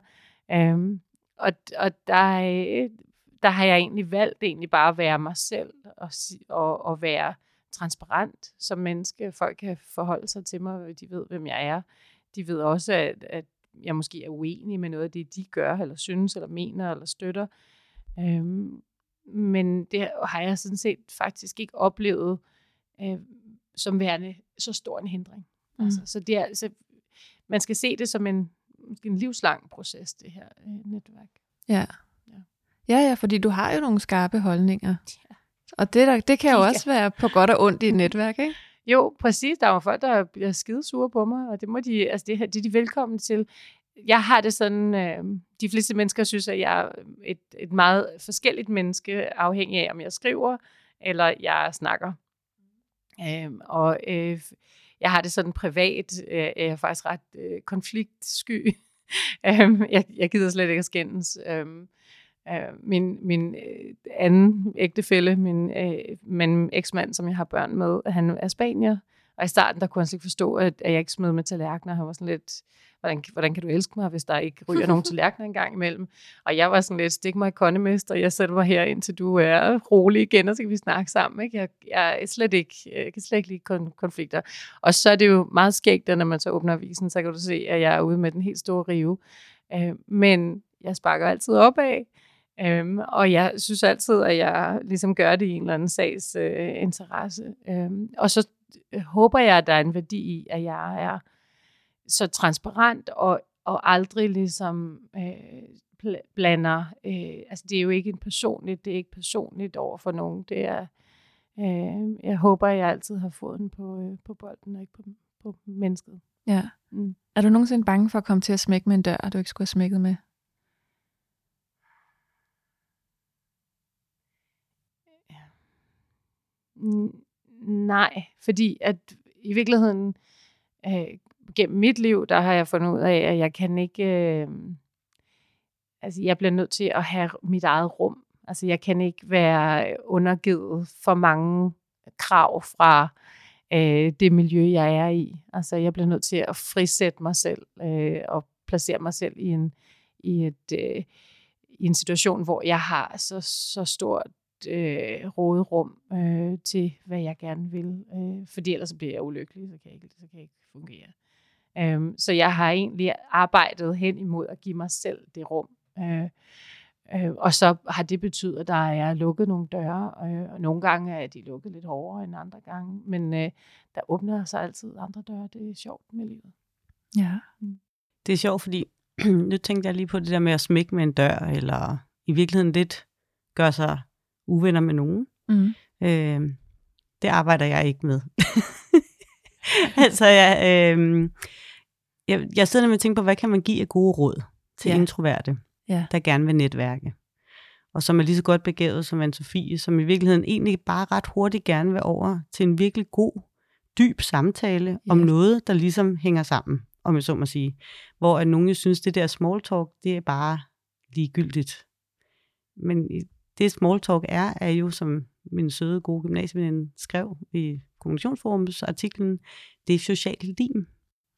Og der har jeg egentlig valgt bare at være mig selv, og være transparent som menneske. Folk kan forholde sig til mig, og de ved, hvem jeg er. De ved også, at jeg måske er uenig med noget af det, de gør, eller synes, eller mener, eller støtter. Men det har jeg sådan set faktisk ikke oplevet som værende så stor en hindring. Mm. Altså, så det er, altså, man skal se det som en livslang proces, det her netværk. Ja, fordi du har jo nogle skarpe holdninger. Ja. Og det kan jo også være på godt og ondt i et netværk, ikke? Jo, præcis. Der er jo folk, der bliver skidesure på mig, og det må de, altså det er de velkommen til. Jeg har det sådan, de fleste mennesker synes, at jeg er et meget forskelligt menneske, afhængig af, om jeg skriver, eller jeg snakker. Og jeg har det sådan privat, jeg er faktisk ret konfliktsky. Jeg gider slet ikke at skændes. Min anden ægtefælle, min eksmand, som jeg har børn med, han er spanier. Og i starten, der kunne han slet ikke forstå, at jeg ikke smed med tallerkener. Han var sådan lidt, hvordan kan du elske mig, hvis der ikke ryger nogen tallerkener engang imellem? Og jeg var sådan lidt, stik mig i kondemester, og jeg sætter mig her, indtil du er rolig igen, og så kan vi snakke sammen. Ikke? Jeg kan slet ikke lide konflikter. Og så er det jo meget skægt, når man så åbner avisen, så kan du se, at jeg er ude med den helt store rive. Men jeg sparker altid opad. Og jeg synes altid, at jeg ligesom gør det i en eller anden sags interesse. Og så håber jeg, at der er en værdi i, at jeg er så transparent og aldrig ligesom blander. Altså det er jo ikke personligt over for nogen. Det er, jeg håber, at jeg altid har foden på bolden og ikke på mennesket. Ja. Mm. Er du nogensinde bange for at komme til at smække med en dør, du ikke skulle have smækket med? Nej, fordi at i virkeligheden gennem mit liv, der har jeg fundet ud af, at jeg kan ikke, altså jeg bliver nødt til at have mit eget rum. Altså jeg kan ikke være undergivet for mange krav fra det miljø, jeg er i. Altså jeg bliver nødt til at frisætte mig selv og placere mig selv i en situation, hvor jeg har så stort råderum til, hvad jeg gerne vil. Fordi ellers bliver jeg ulykkelig, så kan jeg ikke fungere. Så jeg har egentlig arbejdet hen imod at give mig selv det rum. Og så har det betydet, at der er lukket nogle døre, og nogle gange er de lukket lidt hårdere end andre gange, men der åbner sig altid andre døre. Det er sjovt med livet. Ja. Det er sjovt, fordi nu tænkte jeg lige på det der med at smække med en dør, eller i virkeligheden lidt gør sig uvenner med nogen. Mm. Det arbejder jeg ikke med. Altså, jeg sidder med at tænke på, hvad kan man give af gode råd til introverte, der gerne vil netværke? Og som er lige så godt begavet som Anne Sofie, som i virkeligheden egentlig bare ret hurtigt gerne vil over til en virkelig god, dyb samtale om noget, der ligesom hænger sammen, om jeg så må sige. Hvor at nogen synes, det der small talk, det er bare ligegyldigt. Men det small talk er jo, som min søde, gode gymnasieveninde skrev i Kommunikationsforums artiklen, det er social lim.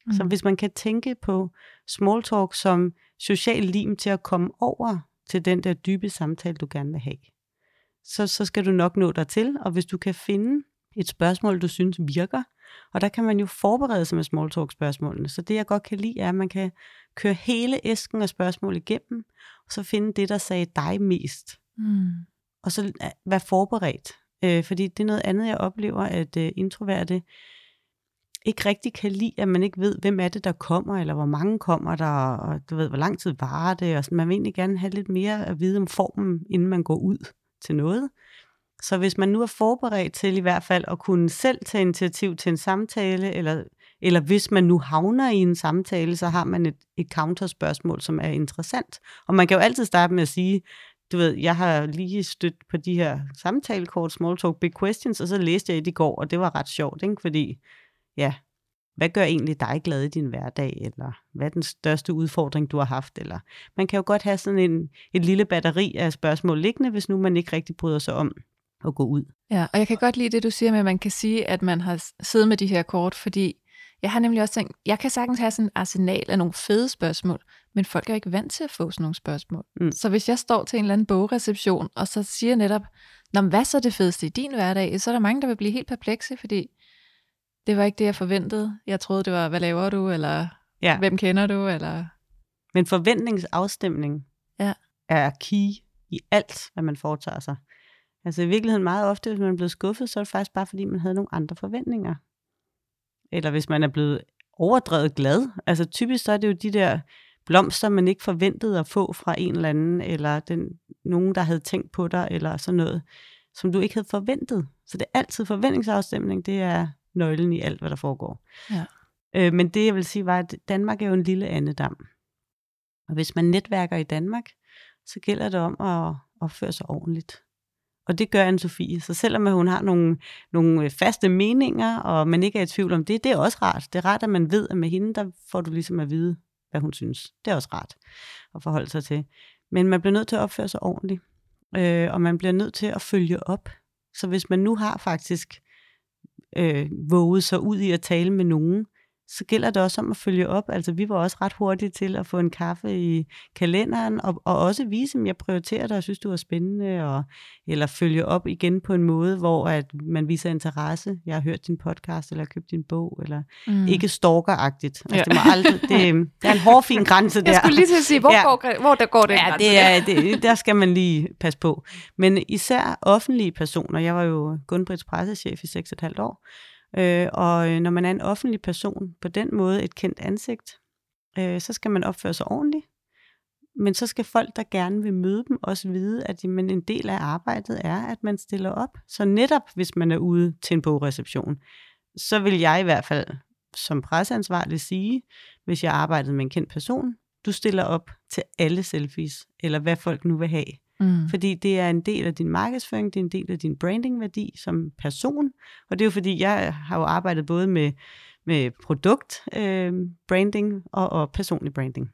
Mm. Så hvis man kan tænke på small talk som social lim til at komme over til den der dybe samtale, du gerne vil have, så skal du nok nå dig til, og hvis du kan finde et spørgsmål, du synes virker, og der kan man jo forberede sig med small talk-spørgsmålene, så det jeg godt kan lide er, at man kan køre hele æsken af spørgsmål igennem, og så finde det, der sagde dig mest. Mm. Og så være forberedt, fordi det er noget andet, jeg oplever, at introverte ikke rigtig kan lide, at man ikke ved, hvem er det, der kommer, eller hvor mange kommer der, og du ved, hvor lang tid varer det, og sådan. Man vil egentlig gerne have lidt mere at vide om formen, inden man går ud til noget. Så hvis man nu er forberedt til i hvert fald at kunne selv tage initiativ til en samtale, eller hvis man nu havner i en samtale, så har man et counterspørgsmål, som er interessant. Og man kan jo altid starte med at sige, du ved, jeg har lige stødt på de her samtalekort, Small Talk Big Questions, og så læste jeg det i går, og det var ret sjovt, ikke? Fordi hvad gør egentlig dig glad i din hverdag, eller hvad er den største udfordring, du har haft? Eller man kan jo godt have sådan et lille batteri af spørgsmål liggende, hvis nu man ikke rigtig bryder sig om at gå ud. Ja, og jeg kan godt lide det, du siger med, at man kan sige, at man har siddet med de her kort, fordi jeg har nemlig også tænkt, jeg kan sagtens have sådan et arsenal af nogle fede spørgsmål, men folk er ikke vant til at få sådan nogle spørgsmål. Mm. Så hvis jeg står til en eller anden bogreception, og så siger netop, nå, hvad så er det fedeste i din hverdag? Så er der mange, der vil blive helt perplekse, fordi det var ikke det, jeg forventede. Jeg troede, det var, hvad laver du, eller hvem kender du? Eller... Men forventningsafstemning er key i alt, hvad man foretager sig. Altså i virkeligheden meget ofte, hvis man er blevet skuffet, så er det faktisk bare, fordi man havde nogle andre forventninger. Eller hvis man er blevet overdrevet glad. Altså typisk så er det jo de der blomster, man ikke forventede at få fra en eller anden, eller nogen, der havde tænkt på dig, eller sådan noget, som du ikke havde forventet. Så det er altid forventningsafstemning, det er nøglen i alt, hvad der foregår. Ja. Men det, jeg vil sige, var, at Danmark er jo en lille andedam. Og hvis man netværker i Danmark, så gælder det om at opføre sig ordentligt. Og det gør Anne Sofie. Så selvom hun har nogle faste meninger, og man ikke er i tvivl om det, det er også rart. Det er rart, at man ved, at med hende, der får du ligesom at vide, hvad hun synes. Det er også rart at forholde sig til. Men man bliver nødt til at opføre sig ordentligt. Og man bliver nødt til at følge op. Så hvis man nu har faktisk våget sig ud i at tale med nogen, så gælder det også om at følge op. Altså vi var også ret hurtige til at få en kaffe i kalenderen, og også vise, at jeg prioriterer dig og synes, du er spændende, eller følge op igen på en måde, hvor at man viser interesse. Jeg har hørt din podcast, eller købt din bog, eller ikke stalkeragtigt. Altså, det må aldrig, det er en hårfin grænse der. Jeg skulle lige til at sige, hvor der går den grænse? Ja, der skal man lige passe på. Men især offentlige personer. Jeg var jo Gunbrits pressechef i 6,5 år, og når man er en offentlig person, på den måde et kendt ansigt, så skal man opføre sig ordentligt. Men så skal folk, der gerne vil møde dem, også vide, at jamen, en del af arbejdet er, at man stiller op. Så netop hvis man er ude til en bogreception, så vil jeg i hvert fald som presseansvarlig sige, hvis jeg arbejdede med en kendt person, du stiller op til alle selfies, eller hvad folk nu vil have. Mm. Fordi det er en del af din markedsføring, det er en del af din brandingværdi som person, og det er jo fordi, jeg har jo arbejdet både med produkt branding og personlig branding.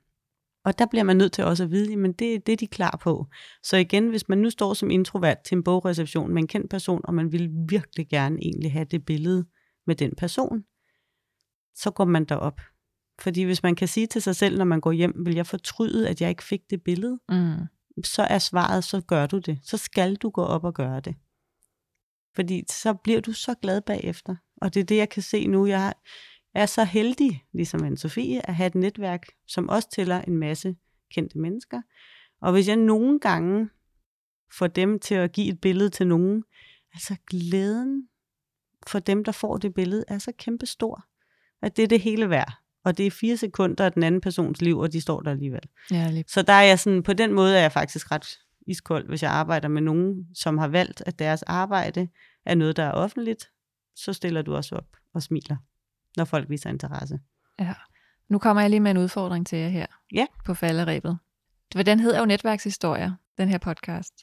Og der bliver man nødt til også at vide, men det er det, de er klar på. Så igen, hvis man nu står som introvert til en bogreception med en kendt person, og man vil virkelig gerne egentlig have det billede med den person, så går man derop. Fordi hvis man kan sige til sig selv, når man går hjem, vil jeg fortryde, at jeg ikke fik det billede, så er svaret, så gør du det. Så skal du gå op og gøre det. Fordi så bliver du så glad bagefter. Og det er det, jeg kan se nu. Jeg er så heldig, ligesom Anne Sofie, at have et netværk, som også tæller en masse kendte mennesker. Og hvis jeg nogle gange får dem til at give et billede til nogen, altså glæden for dem, der får det billede, er så kæmpestor, at det er det hele værd. Og det er 4 sekunder af den anden persons liv, og de står der alligevel. Ja, så der er jeg sådan, på den måde er jeg faktisk ret iskold, hvis jeg arbejder med nogen, som har valgt, at deres arbejde er noget, der er offentligt, så stiller du også op og smiler, når folk viser interesse. Ja. Nu kommer jeg lige med en udfordring til jer her på falderebet. Den hedder jo Netværkshistorier, den her podcast.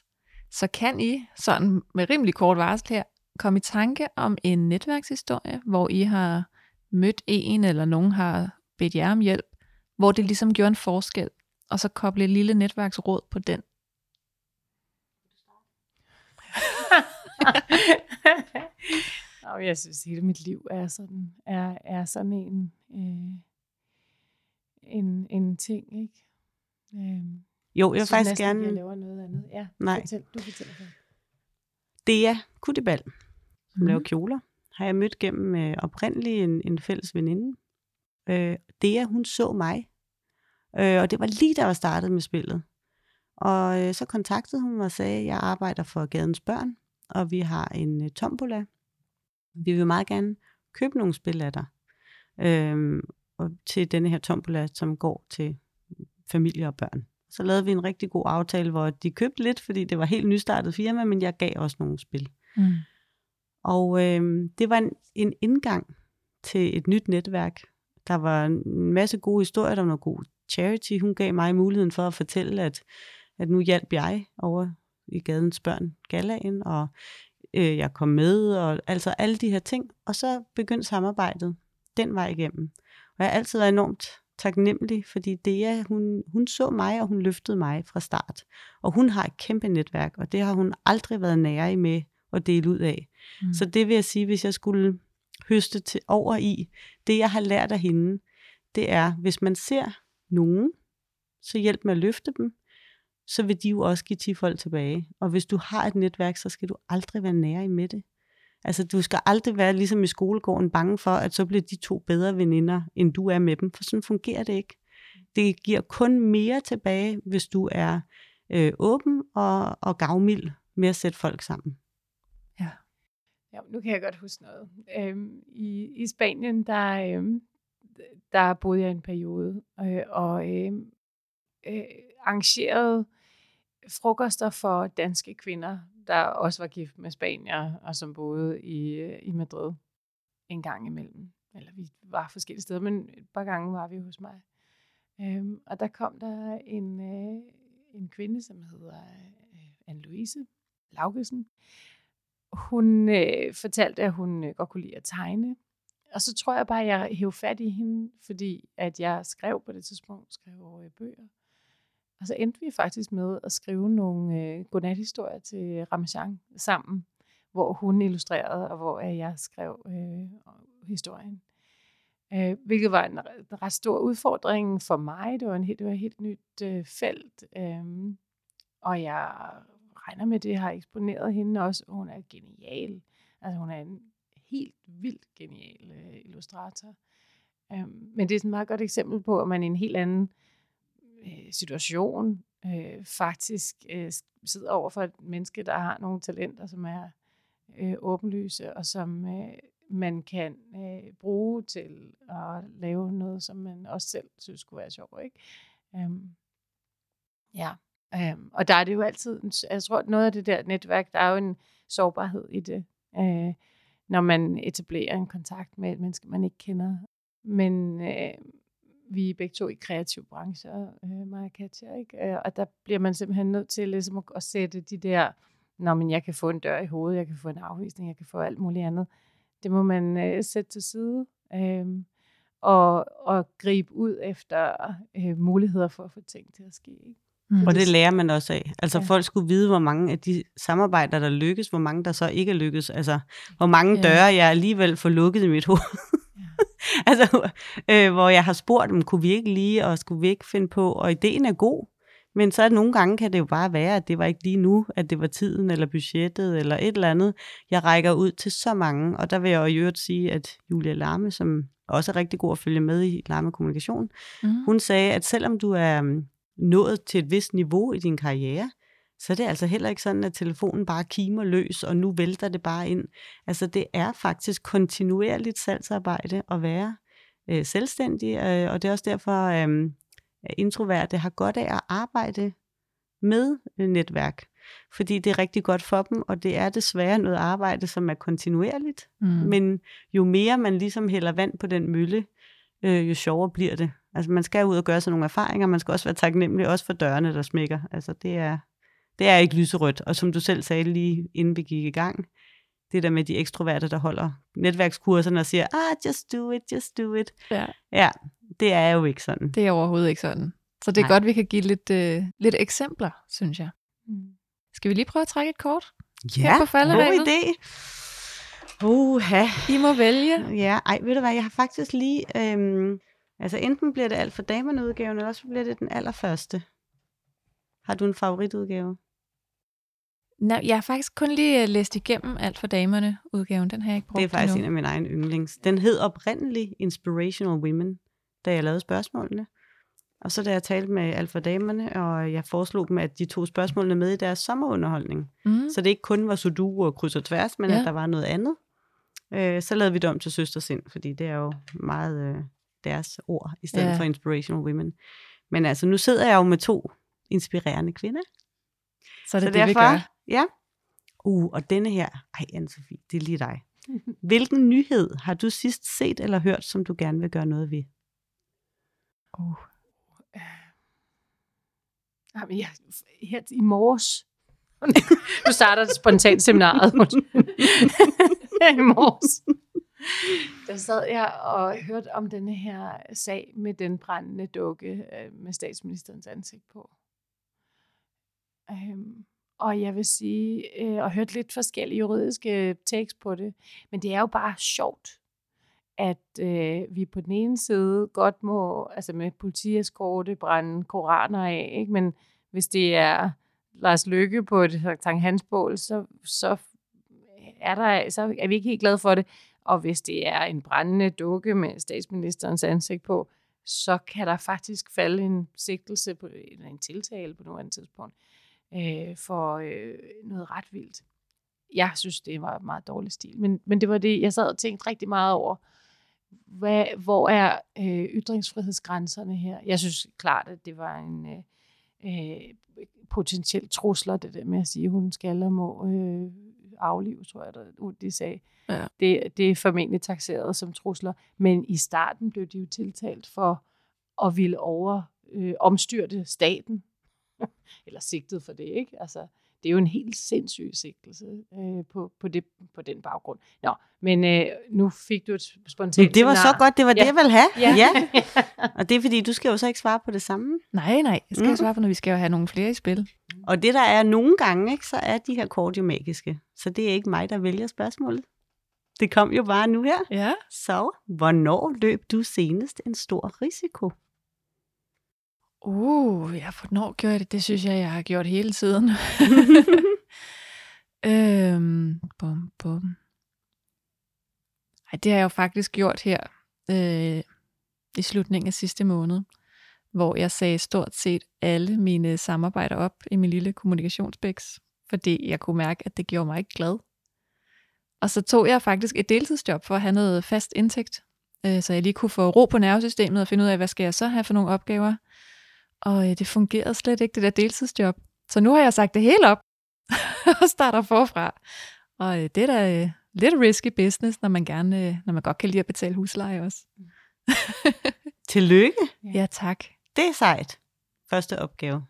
Så kan I, sådan med rimelig kort varsel her, komme i tanke om en netværkshistorie, hvor I har mødt en, eller nogen har bedt jer om hjælp, hvor det ligesom gjorde en forskel, og så koble et lille netværksråd på den. Jeg synes, hele mit liv er sådan en ting, ikke? Jo, jeg vil faktisk gerne... Jeg laver noget andet. Ja, nej. Du fortæller. Dea, Kudibald, som laver kjoler, har jeg mødt gennem oprindeligt en fælles veninde. Dea, hun så mig. Og det var lige, da jeg startede med spillet. Og så kontaktede hun mig og sagde, at jeg arbejder for Gadens Børn, og vi har en tombola. Vi vil meget gerne købe nogle spil af dig. Og til denne her tombola, som går til familie og børn. Så lavede vi en rigtig god aftale, hvor de købte lidt, fordi det var helt nystartet firma, men jeg gav også nogle spil. Mm. Og det var en indgang til et nyt netværk. Der var en masse gode historier, der var noget god charity. Hun gav mig muligheden for at fortælle, at nu hjalp jeg over i Gadens Børn Galaen, og jeg kom med, og altså alle de her ting. Og så begyndte samarbejdet den vej igennem. Og jeg har altid været enormt taknemmelig, fordi Dea, hun så mig, og hun løftede mig fra start. Og hun har et kæmpe netværk, og det har hun aldrig været nærig med at dele ud af. Mm. Så det vil jeg sige, hvis jeg skulle høste til over i, det jeg har lært af hende, det er, hvis man ser nogen, så hjælp med at løfte dem, så vil de jo også give 10 folk tilbage. Og hvis du har et netværk, så skal du aldrig være nærig med det. Altså, du skal aldrig være ligesom i skolegården bange for, at så bliver de to bedre veninder, end du er med dem. For sådan fungerer det ikke. Det giver kun mere tilbage, hvis du er åben og gavmild med at sætte folk sammen. Ja. Ja, nu kan jeg godt huske noget. I Spanien, der boede jeg en periode, og arrangerede frokoster for danske kvinder, der også var gift med spanier, og som boede i Madrid en gang imellem. Eller vi var forskellige steder, men et par gange var vi hos mig. Og der kom der en kvinde, som hedder Anne Louise Lauggesen. Hun fortalte, at hun godt kunne lide at tegne. Og så tror jeg bare, at jeg hævde fat i hende, fordi at jeg på det tidspunkt skrev bøger. Og så endte vi faktisk med at skrive nogle godnathistorier til Rameshjand sammen, hvor hun illustrerede, og hvor jeg skrev historien. Hvilket var en ret stor udfordring for mig. Det var et helt nyt felt. Og jeg regner med, det har eksponeret hende også. Hun er genial. Altså hun er en helt vildt genial illustrator. Men det er et meget godt eksempel på, at man i en helt anden situation faktisk sidder over for et menneske, der har nogle talenter, som er åbenlyse, og som man kan bruge til at lave noget, som man også selv synes kunne være sjovt, ikke? Og der er det jo altid, jeg tror, noget af det der netværk, der er jo en sårbarhed i det, når man etablerer en kontakt med et menneske, man ikke kender. Men vi er begge to i kreative brancher, mig og Katja, ikke? Og der bliver man simpelthen nødt til ligesom at sætte de der, men jeg kan få en dør i hovedet, jeg kan få en afvisning, jeg kan få alt muligt andet. Det må man sætte til side og gribe ud efter muligheder for at få ting til at ske, ikke? Mm. Og det lærer man også af. Altså folk skulle vide, hvor mange af de samarbejder, der lykkes, hvor mange der så ikke lykkes. Altså hvor mange døre, jeg alligevel får lukket i mit hoved. Altså, hvor jeg har spurgt dem, kunne vi ikke lige, og skulle vi ikke finde på, og ideen er god, men så nogle gange kan det jo bare være, at det var ikke lige nu, at det var tiden, eller budgettet, eller et eller andet. Jeg rækker ud til så mange, og der vil jeg jo i øvrigt sige, at Julia Larme, som også er rigtig god at følge med i Larme Kommunikation, hun sagde, at selvom du er nået til et vist niveau i din karriere, så er det altså heller ikke sådan, at telefonen bare kimer løs, og nu vælter det bare ind. Altså det er faktisk kontinuerligt salgsarbejde at være selvstændig, og det er også derfor, at introverte har godt af at arbejde med netværk, fordi det er rigtig godt for dem, og det er desværre noget arbejde, som er kontinuerligt, men jo mere man ligesom hælder vand på den mølle, jo sjovere bliver det. Altså man skal ud og gøre sig nogle erfaringer, man skal også være taknemmelig, også for dørene, der smækker. Altså det er ikke lyserødt, og som du selv sagde lige inden vi gik i gang, det der med de ekstroverte, der holder netværkskurserne og siger, just do it. Ja, det er jo ikke sådan. Det er overhovedet ikke sådan. Så det er godt, vi kan give lidt eksempler, synes jeg. Skal vi lige prøve at trække et kort? Ja, god idé. I må vælge. Ja, ved du hvad, jeg har faktisk lige... altså enten bliver det Alt for Damerne udgaven, eller også bliver det den allerførste. Har du en favoritudgave? Nej, jeg har faktisk kun lige læst igennem Alt for Damerne udgaven. Den har jeg ikke brugt. Det er faktisk en af mine egne yndlings. Den hed oprindeligt Inspirational Women, da jeg lavede spørgsmålene. Og så da jeg talte med Alt for Damerne, og jeg foreslog dem, at de tog spørgsmålene med i deres sommerunderholdning. Så det ikke kun var sudoku og kryds og tværs, men at der var noget andet. Så lavede vi det om til Søstersind, fordi det er jo meget deres ord, i stedet for Inspirational Women. Men altså, nu sidder jeg jo med to inspirerende kvinder. Så det er det, vi gør. Ja. Og denne her. Anne Sofie, det er lige dig. Hvilken nyhed har du sidst set eller hørt, som du gerne vil gøre noget ved? Her i morges. Nu starter spontant seminaret. I morges. Der sad jeg og hørte om denne her sag med den brændende dukke med statsministerens ansigt på. Og jeg vil sige, og hørt lidt forskellige juridiske tekst på det, men det er jo bare sjovt, at vi på den ene side godt må, altså med politieskorte, brænde koraner af, ikke? Men hvis det er Lars Løkke på et Sankt Hansbål, så er vi ikke helt glade for det. Og hvis det er en brændende dukke med statsministerens ansigt på, så kan der faktisk falde en sigtelse på, eller en tiltale på noget tidspunkt for noget ret vildt. Jeg synes, det var meget dårlig stil, men det var det, jeg sad og tænkte rigtig meget over. Hvor er ytringsfrihedsgrænserne her? Jeg synes klart, at det var en potentiel trusler, det der med at sige, at hun skal og må aflive, tror jeg, de sagde. Ja. Det er formentlig takseret som trusler, men i starten blev de jo tiltalt for at ville omstyrte staten, eller sigtet for det, ikke? Altså, det er jo en helt sindssyg sigtelse på den baggrund. Nå, men nu fik du et spontant... Det var så godt, det var det, jeg ville have. Ja. Og det er fordi, du skal jo så ikke svare på det samme. Nej, jeg skal ikke svare på, når vi skal jo have nogle flere i spil. Og det der er nogle gange, ikke, så er de her kort jo magiske. Så det er ikke mig, der vælger spørgsmålet. Det kom jo bare nu her. Ja. Så, hvornår løb du senest en stor risiko? Hvornår gjorde jeg det? Det synes jeg har gjort hele tiden. Det har jeg jo faktisk gjort her i slutningen af sidste måned, hvor jeg sagde stort set alle mine samarbejder op i min lille kommunikationsbæks, fordi jeg kunne mærke, at det gjorde mig ikke glad. Og så tog jeg faktisk et deltidsjob for at have noget fast indtægt, så jeg lige kunne få ro på nervesystemet og finde ud af, hvad skal jeg så have for nogle opgaver. Og det fungerede slet ikke, det der deltidsjob. Så nu har jeg sagt det hele op og starter forfra. Og det er da lidt risky business, når man godt kan lide at betale husleje også. Tillykke. Ja, tak. Det er sejt. Første opgave,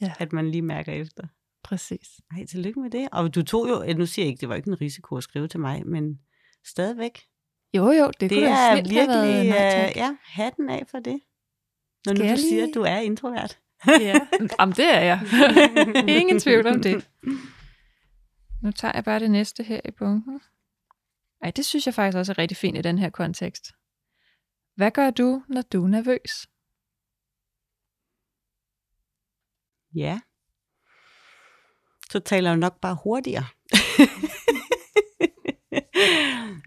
at man lige mærker efter. Præcis. Ej, tillykke med det. Og du tog jo, nu siger jeg ikke, det var ikke en risiko at skrive til mig, men stadigvæk. Jo, det kunne da slet virkelig have været, hatten af for det. Når nu du siger, at du er introvert. Ja, jamen det er jeg. Ingen tvivl om det. Nu tager jeg bare det næste her i bunken. Ej, det synes jeg faktisk også er rigtig fint i den her kontekst. Hvad gør du, når du er nervøs? Ja. Så taler jeg nok bare hurtigere.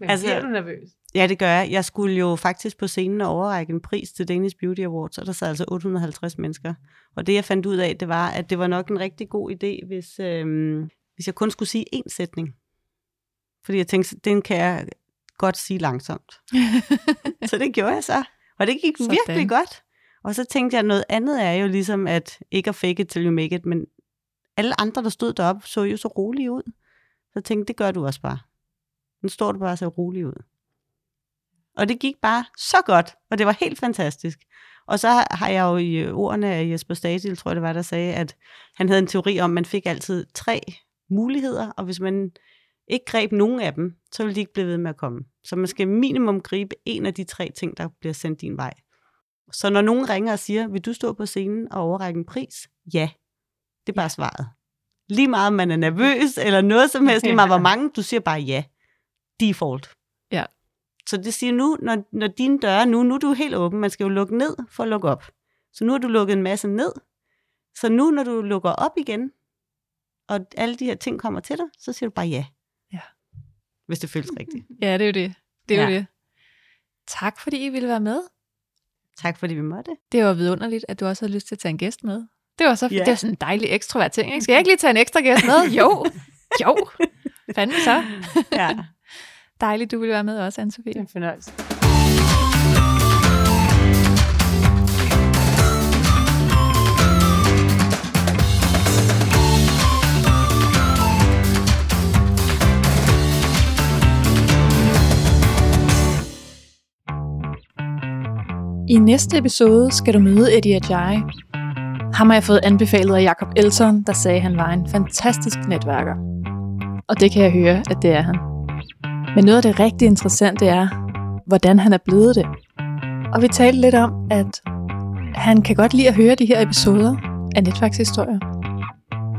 Men altså, bliver du nervøs? Ja, det gør jeg. Jeg skulle jo faktisk på scenen overrække en pris til Danish Beauty Awards, og der sad altså 850 mennesker. Og det, jeg fandt ud af, det var, at det var nok en rigtig god idé, hvis jeg kun skulle sige én sætning. Fordi jeg tænkte, den kan jeg godt sige langsomt. Så det gjorde jeg så. Og det gik virkelig godt. Og så tænkte jeg, noget andet er jo ligesom, at ikke at fake it till you make it, men alle andre, der stod deroppe, så jo så rolige ud. Så jeg tænkte, det gør du også bare. Nu står du bare så rolig ud. Og det gik bare så godt, og det var helt fantastisk. Og så har jeg jo i ordene af Jesper Stadil, tror jeg det var, der sagde, at han havde en teori om, at man fik altid 3 muligheder, og hvis man ikke greb nogen af dem, så ville de ikke blive ved med at komme. Så man skal minimum gribe en af de 3 ting, der bliver sendt din vej. Så når nogen ringer og siger, vil du stå på scenen og overrække en pris? Ja, det er bare svaret. Lige meget, om man er nervøs eller noget som helst, lige meget hvor mange, du siger bare ja. Default. Ja. Så det siger nu, når dine døre, nu er du helt åben, man skal jo lukke ned for at lukke op. Så nu har du lukket en masse ned. Så nu, når du lukker op igen, og alle de her ting kommer til dig, så siger du bare ja. Ja. Hvis det føles rigtigt. Ja, det er jo det. Det er jo det. Tak, fordi I ville være med. Tak, fordi vi måtte. Det var vidunderligt, at du også havde lyst til at tage en gæst med. Det var så det var sådan en dejlig ekstrovert ting. Ikke? Skal jeg ikke lige tage en ekstra gæst med? Jo. Fanden så. Ja. Dejligt, du ville være med også, Anne-Sophie. Det er en fornøjelse. I næste episode skal du møde Eddie Adjaye. Ham har jeg fået anbefalet af Jakob Elson, der sagde, at han var en fantastisk netværker. Og det kan jeg høre, at det er han. Men noget af det rigtig interessante er, hvordan han er blevet det. Og vi talte lidt om, at han kan godt lide at høre de her episoder af netværkshistorier.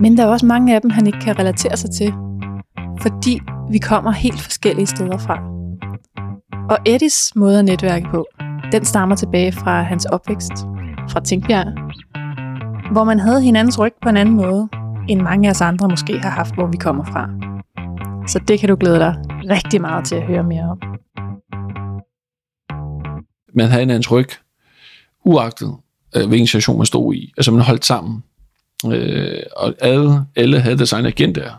Men der er også mange af dem, han ikke kan relatere sig til. Fordi vi kommer helt forskellige steder fra. Og Eddies måde at netværke på, den stammer tilbage fra hans opvækst, fra Tinkbjerg. Hvor man havde hinandens ryg på en anden måde, end mange af os andre måske har haft, hvor vi kommer fra. Så det kan du glæde dig rigtig meget til at høre mere om. Man havde hinandens ryg, uagtet hvilken situation man stod i. Altså man holdt sammen. Og alle havde deres egen agenda.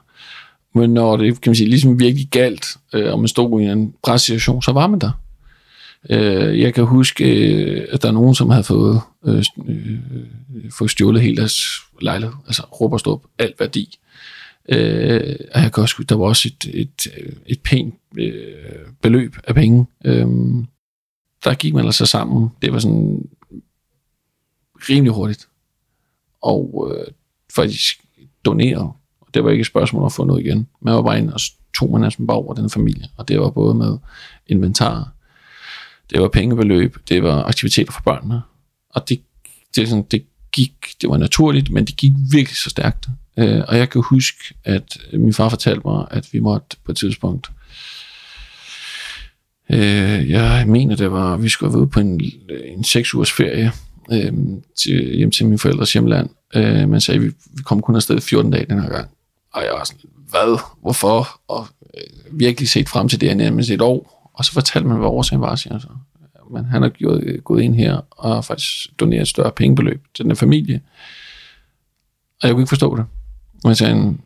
Men når det, kan man sige, ligesom virkelig galt, og man stod i en pressituation, så var man der. Jeg kan huske, at der er nogen, som havde fået stjålet hele deres lejlighed. Altså råb og stop, alt værdi. Og jeg kan også, der var også et pænt beløb af penge. Der gik man altså sammen. Det var sådan rimelig hurtigt. Og faktisk donere. Det var ikke et spørgsmål at få noget igen. Man var bare ind og tog man altså bare over den familie. Og det var både med inventar, det var pengebeløb, det var aktiviteter for børnene. Og det gik, det var naturligt, men det gik virkelig så stærkt. Og jeg kan huske, at min far fortalte mig, at vi måtte på et tidspunkt, jeg mener det var, vi skulle være ude på en 6-ugers ferie, hjem til mine forældres hjemland. Man sagde, at vi kom kun afsted 14 dage den her gang. Og jeg var sådan, hvad? Hvorfor? Og virkelig set frem til det, nærmest et år. Og så fortalte man, hvad årsagen var, siger jeg så. Men han har gået ind her og faktisk doneret et større pengebeløb til den familie. Og jeg kunne ikke forstå det. Og jeg sagde,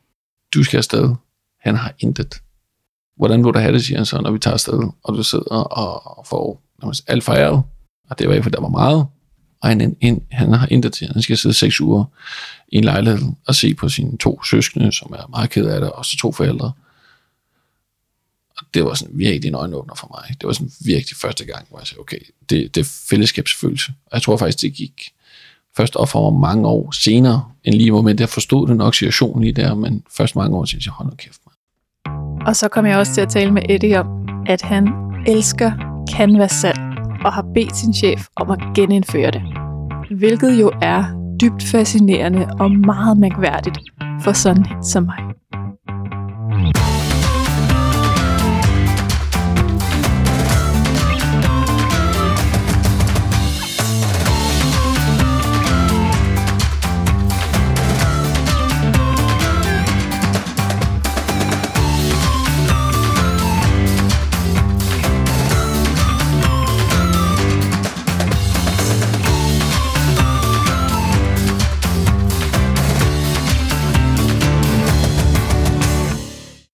du skal afsted. Han har intet. Hvordan vil du have det, siger han så, når vi tager afsted, og du sidder og får alt fejret. Og det var ikke, for der var meget. Og han har intet til. Han skal sidde 6 uger i en lejlighed og se på sine 2 søskende, som er meget ked af det, og så 2 forældre. Og det var sådan virkelig en øjenåbner for mig. Det var sådan virkelig første gang, hvor jeg sagde, okay, det er fællesskabsfølelse. Og jeg tror faktisk, det gik først op for mange år senere, end lige i momentet. Jeg forstod den nok situationen lige der, men først mange år senere, hold nu kæft, man. Og så kom jeg også til at tale med Eddie om, at han elsker canvas-salg og har bedt sin chef om at genindføre det. Hvilket jo er dybt fascinerende og meget mærkværdigt for sådan som mig.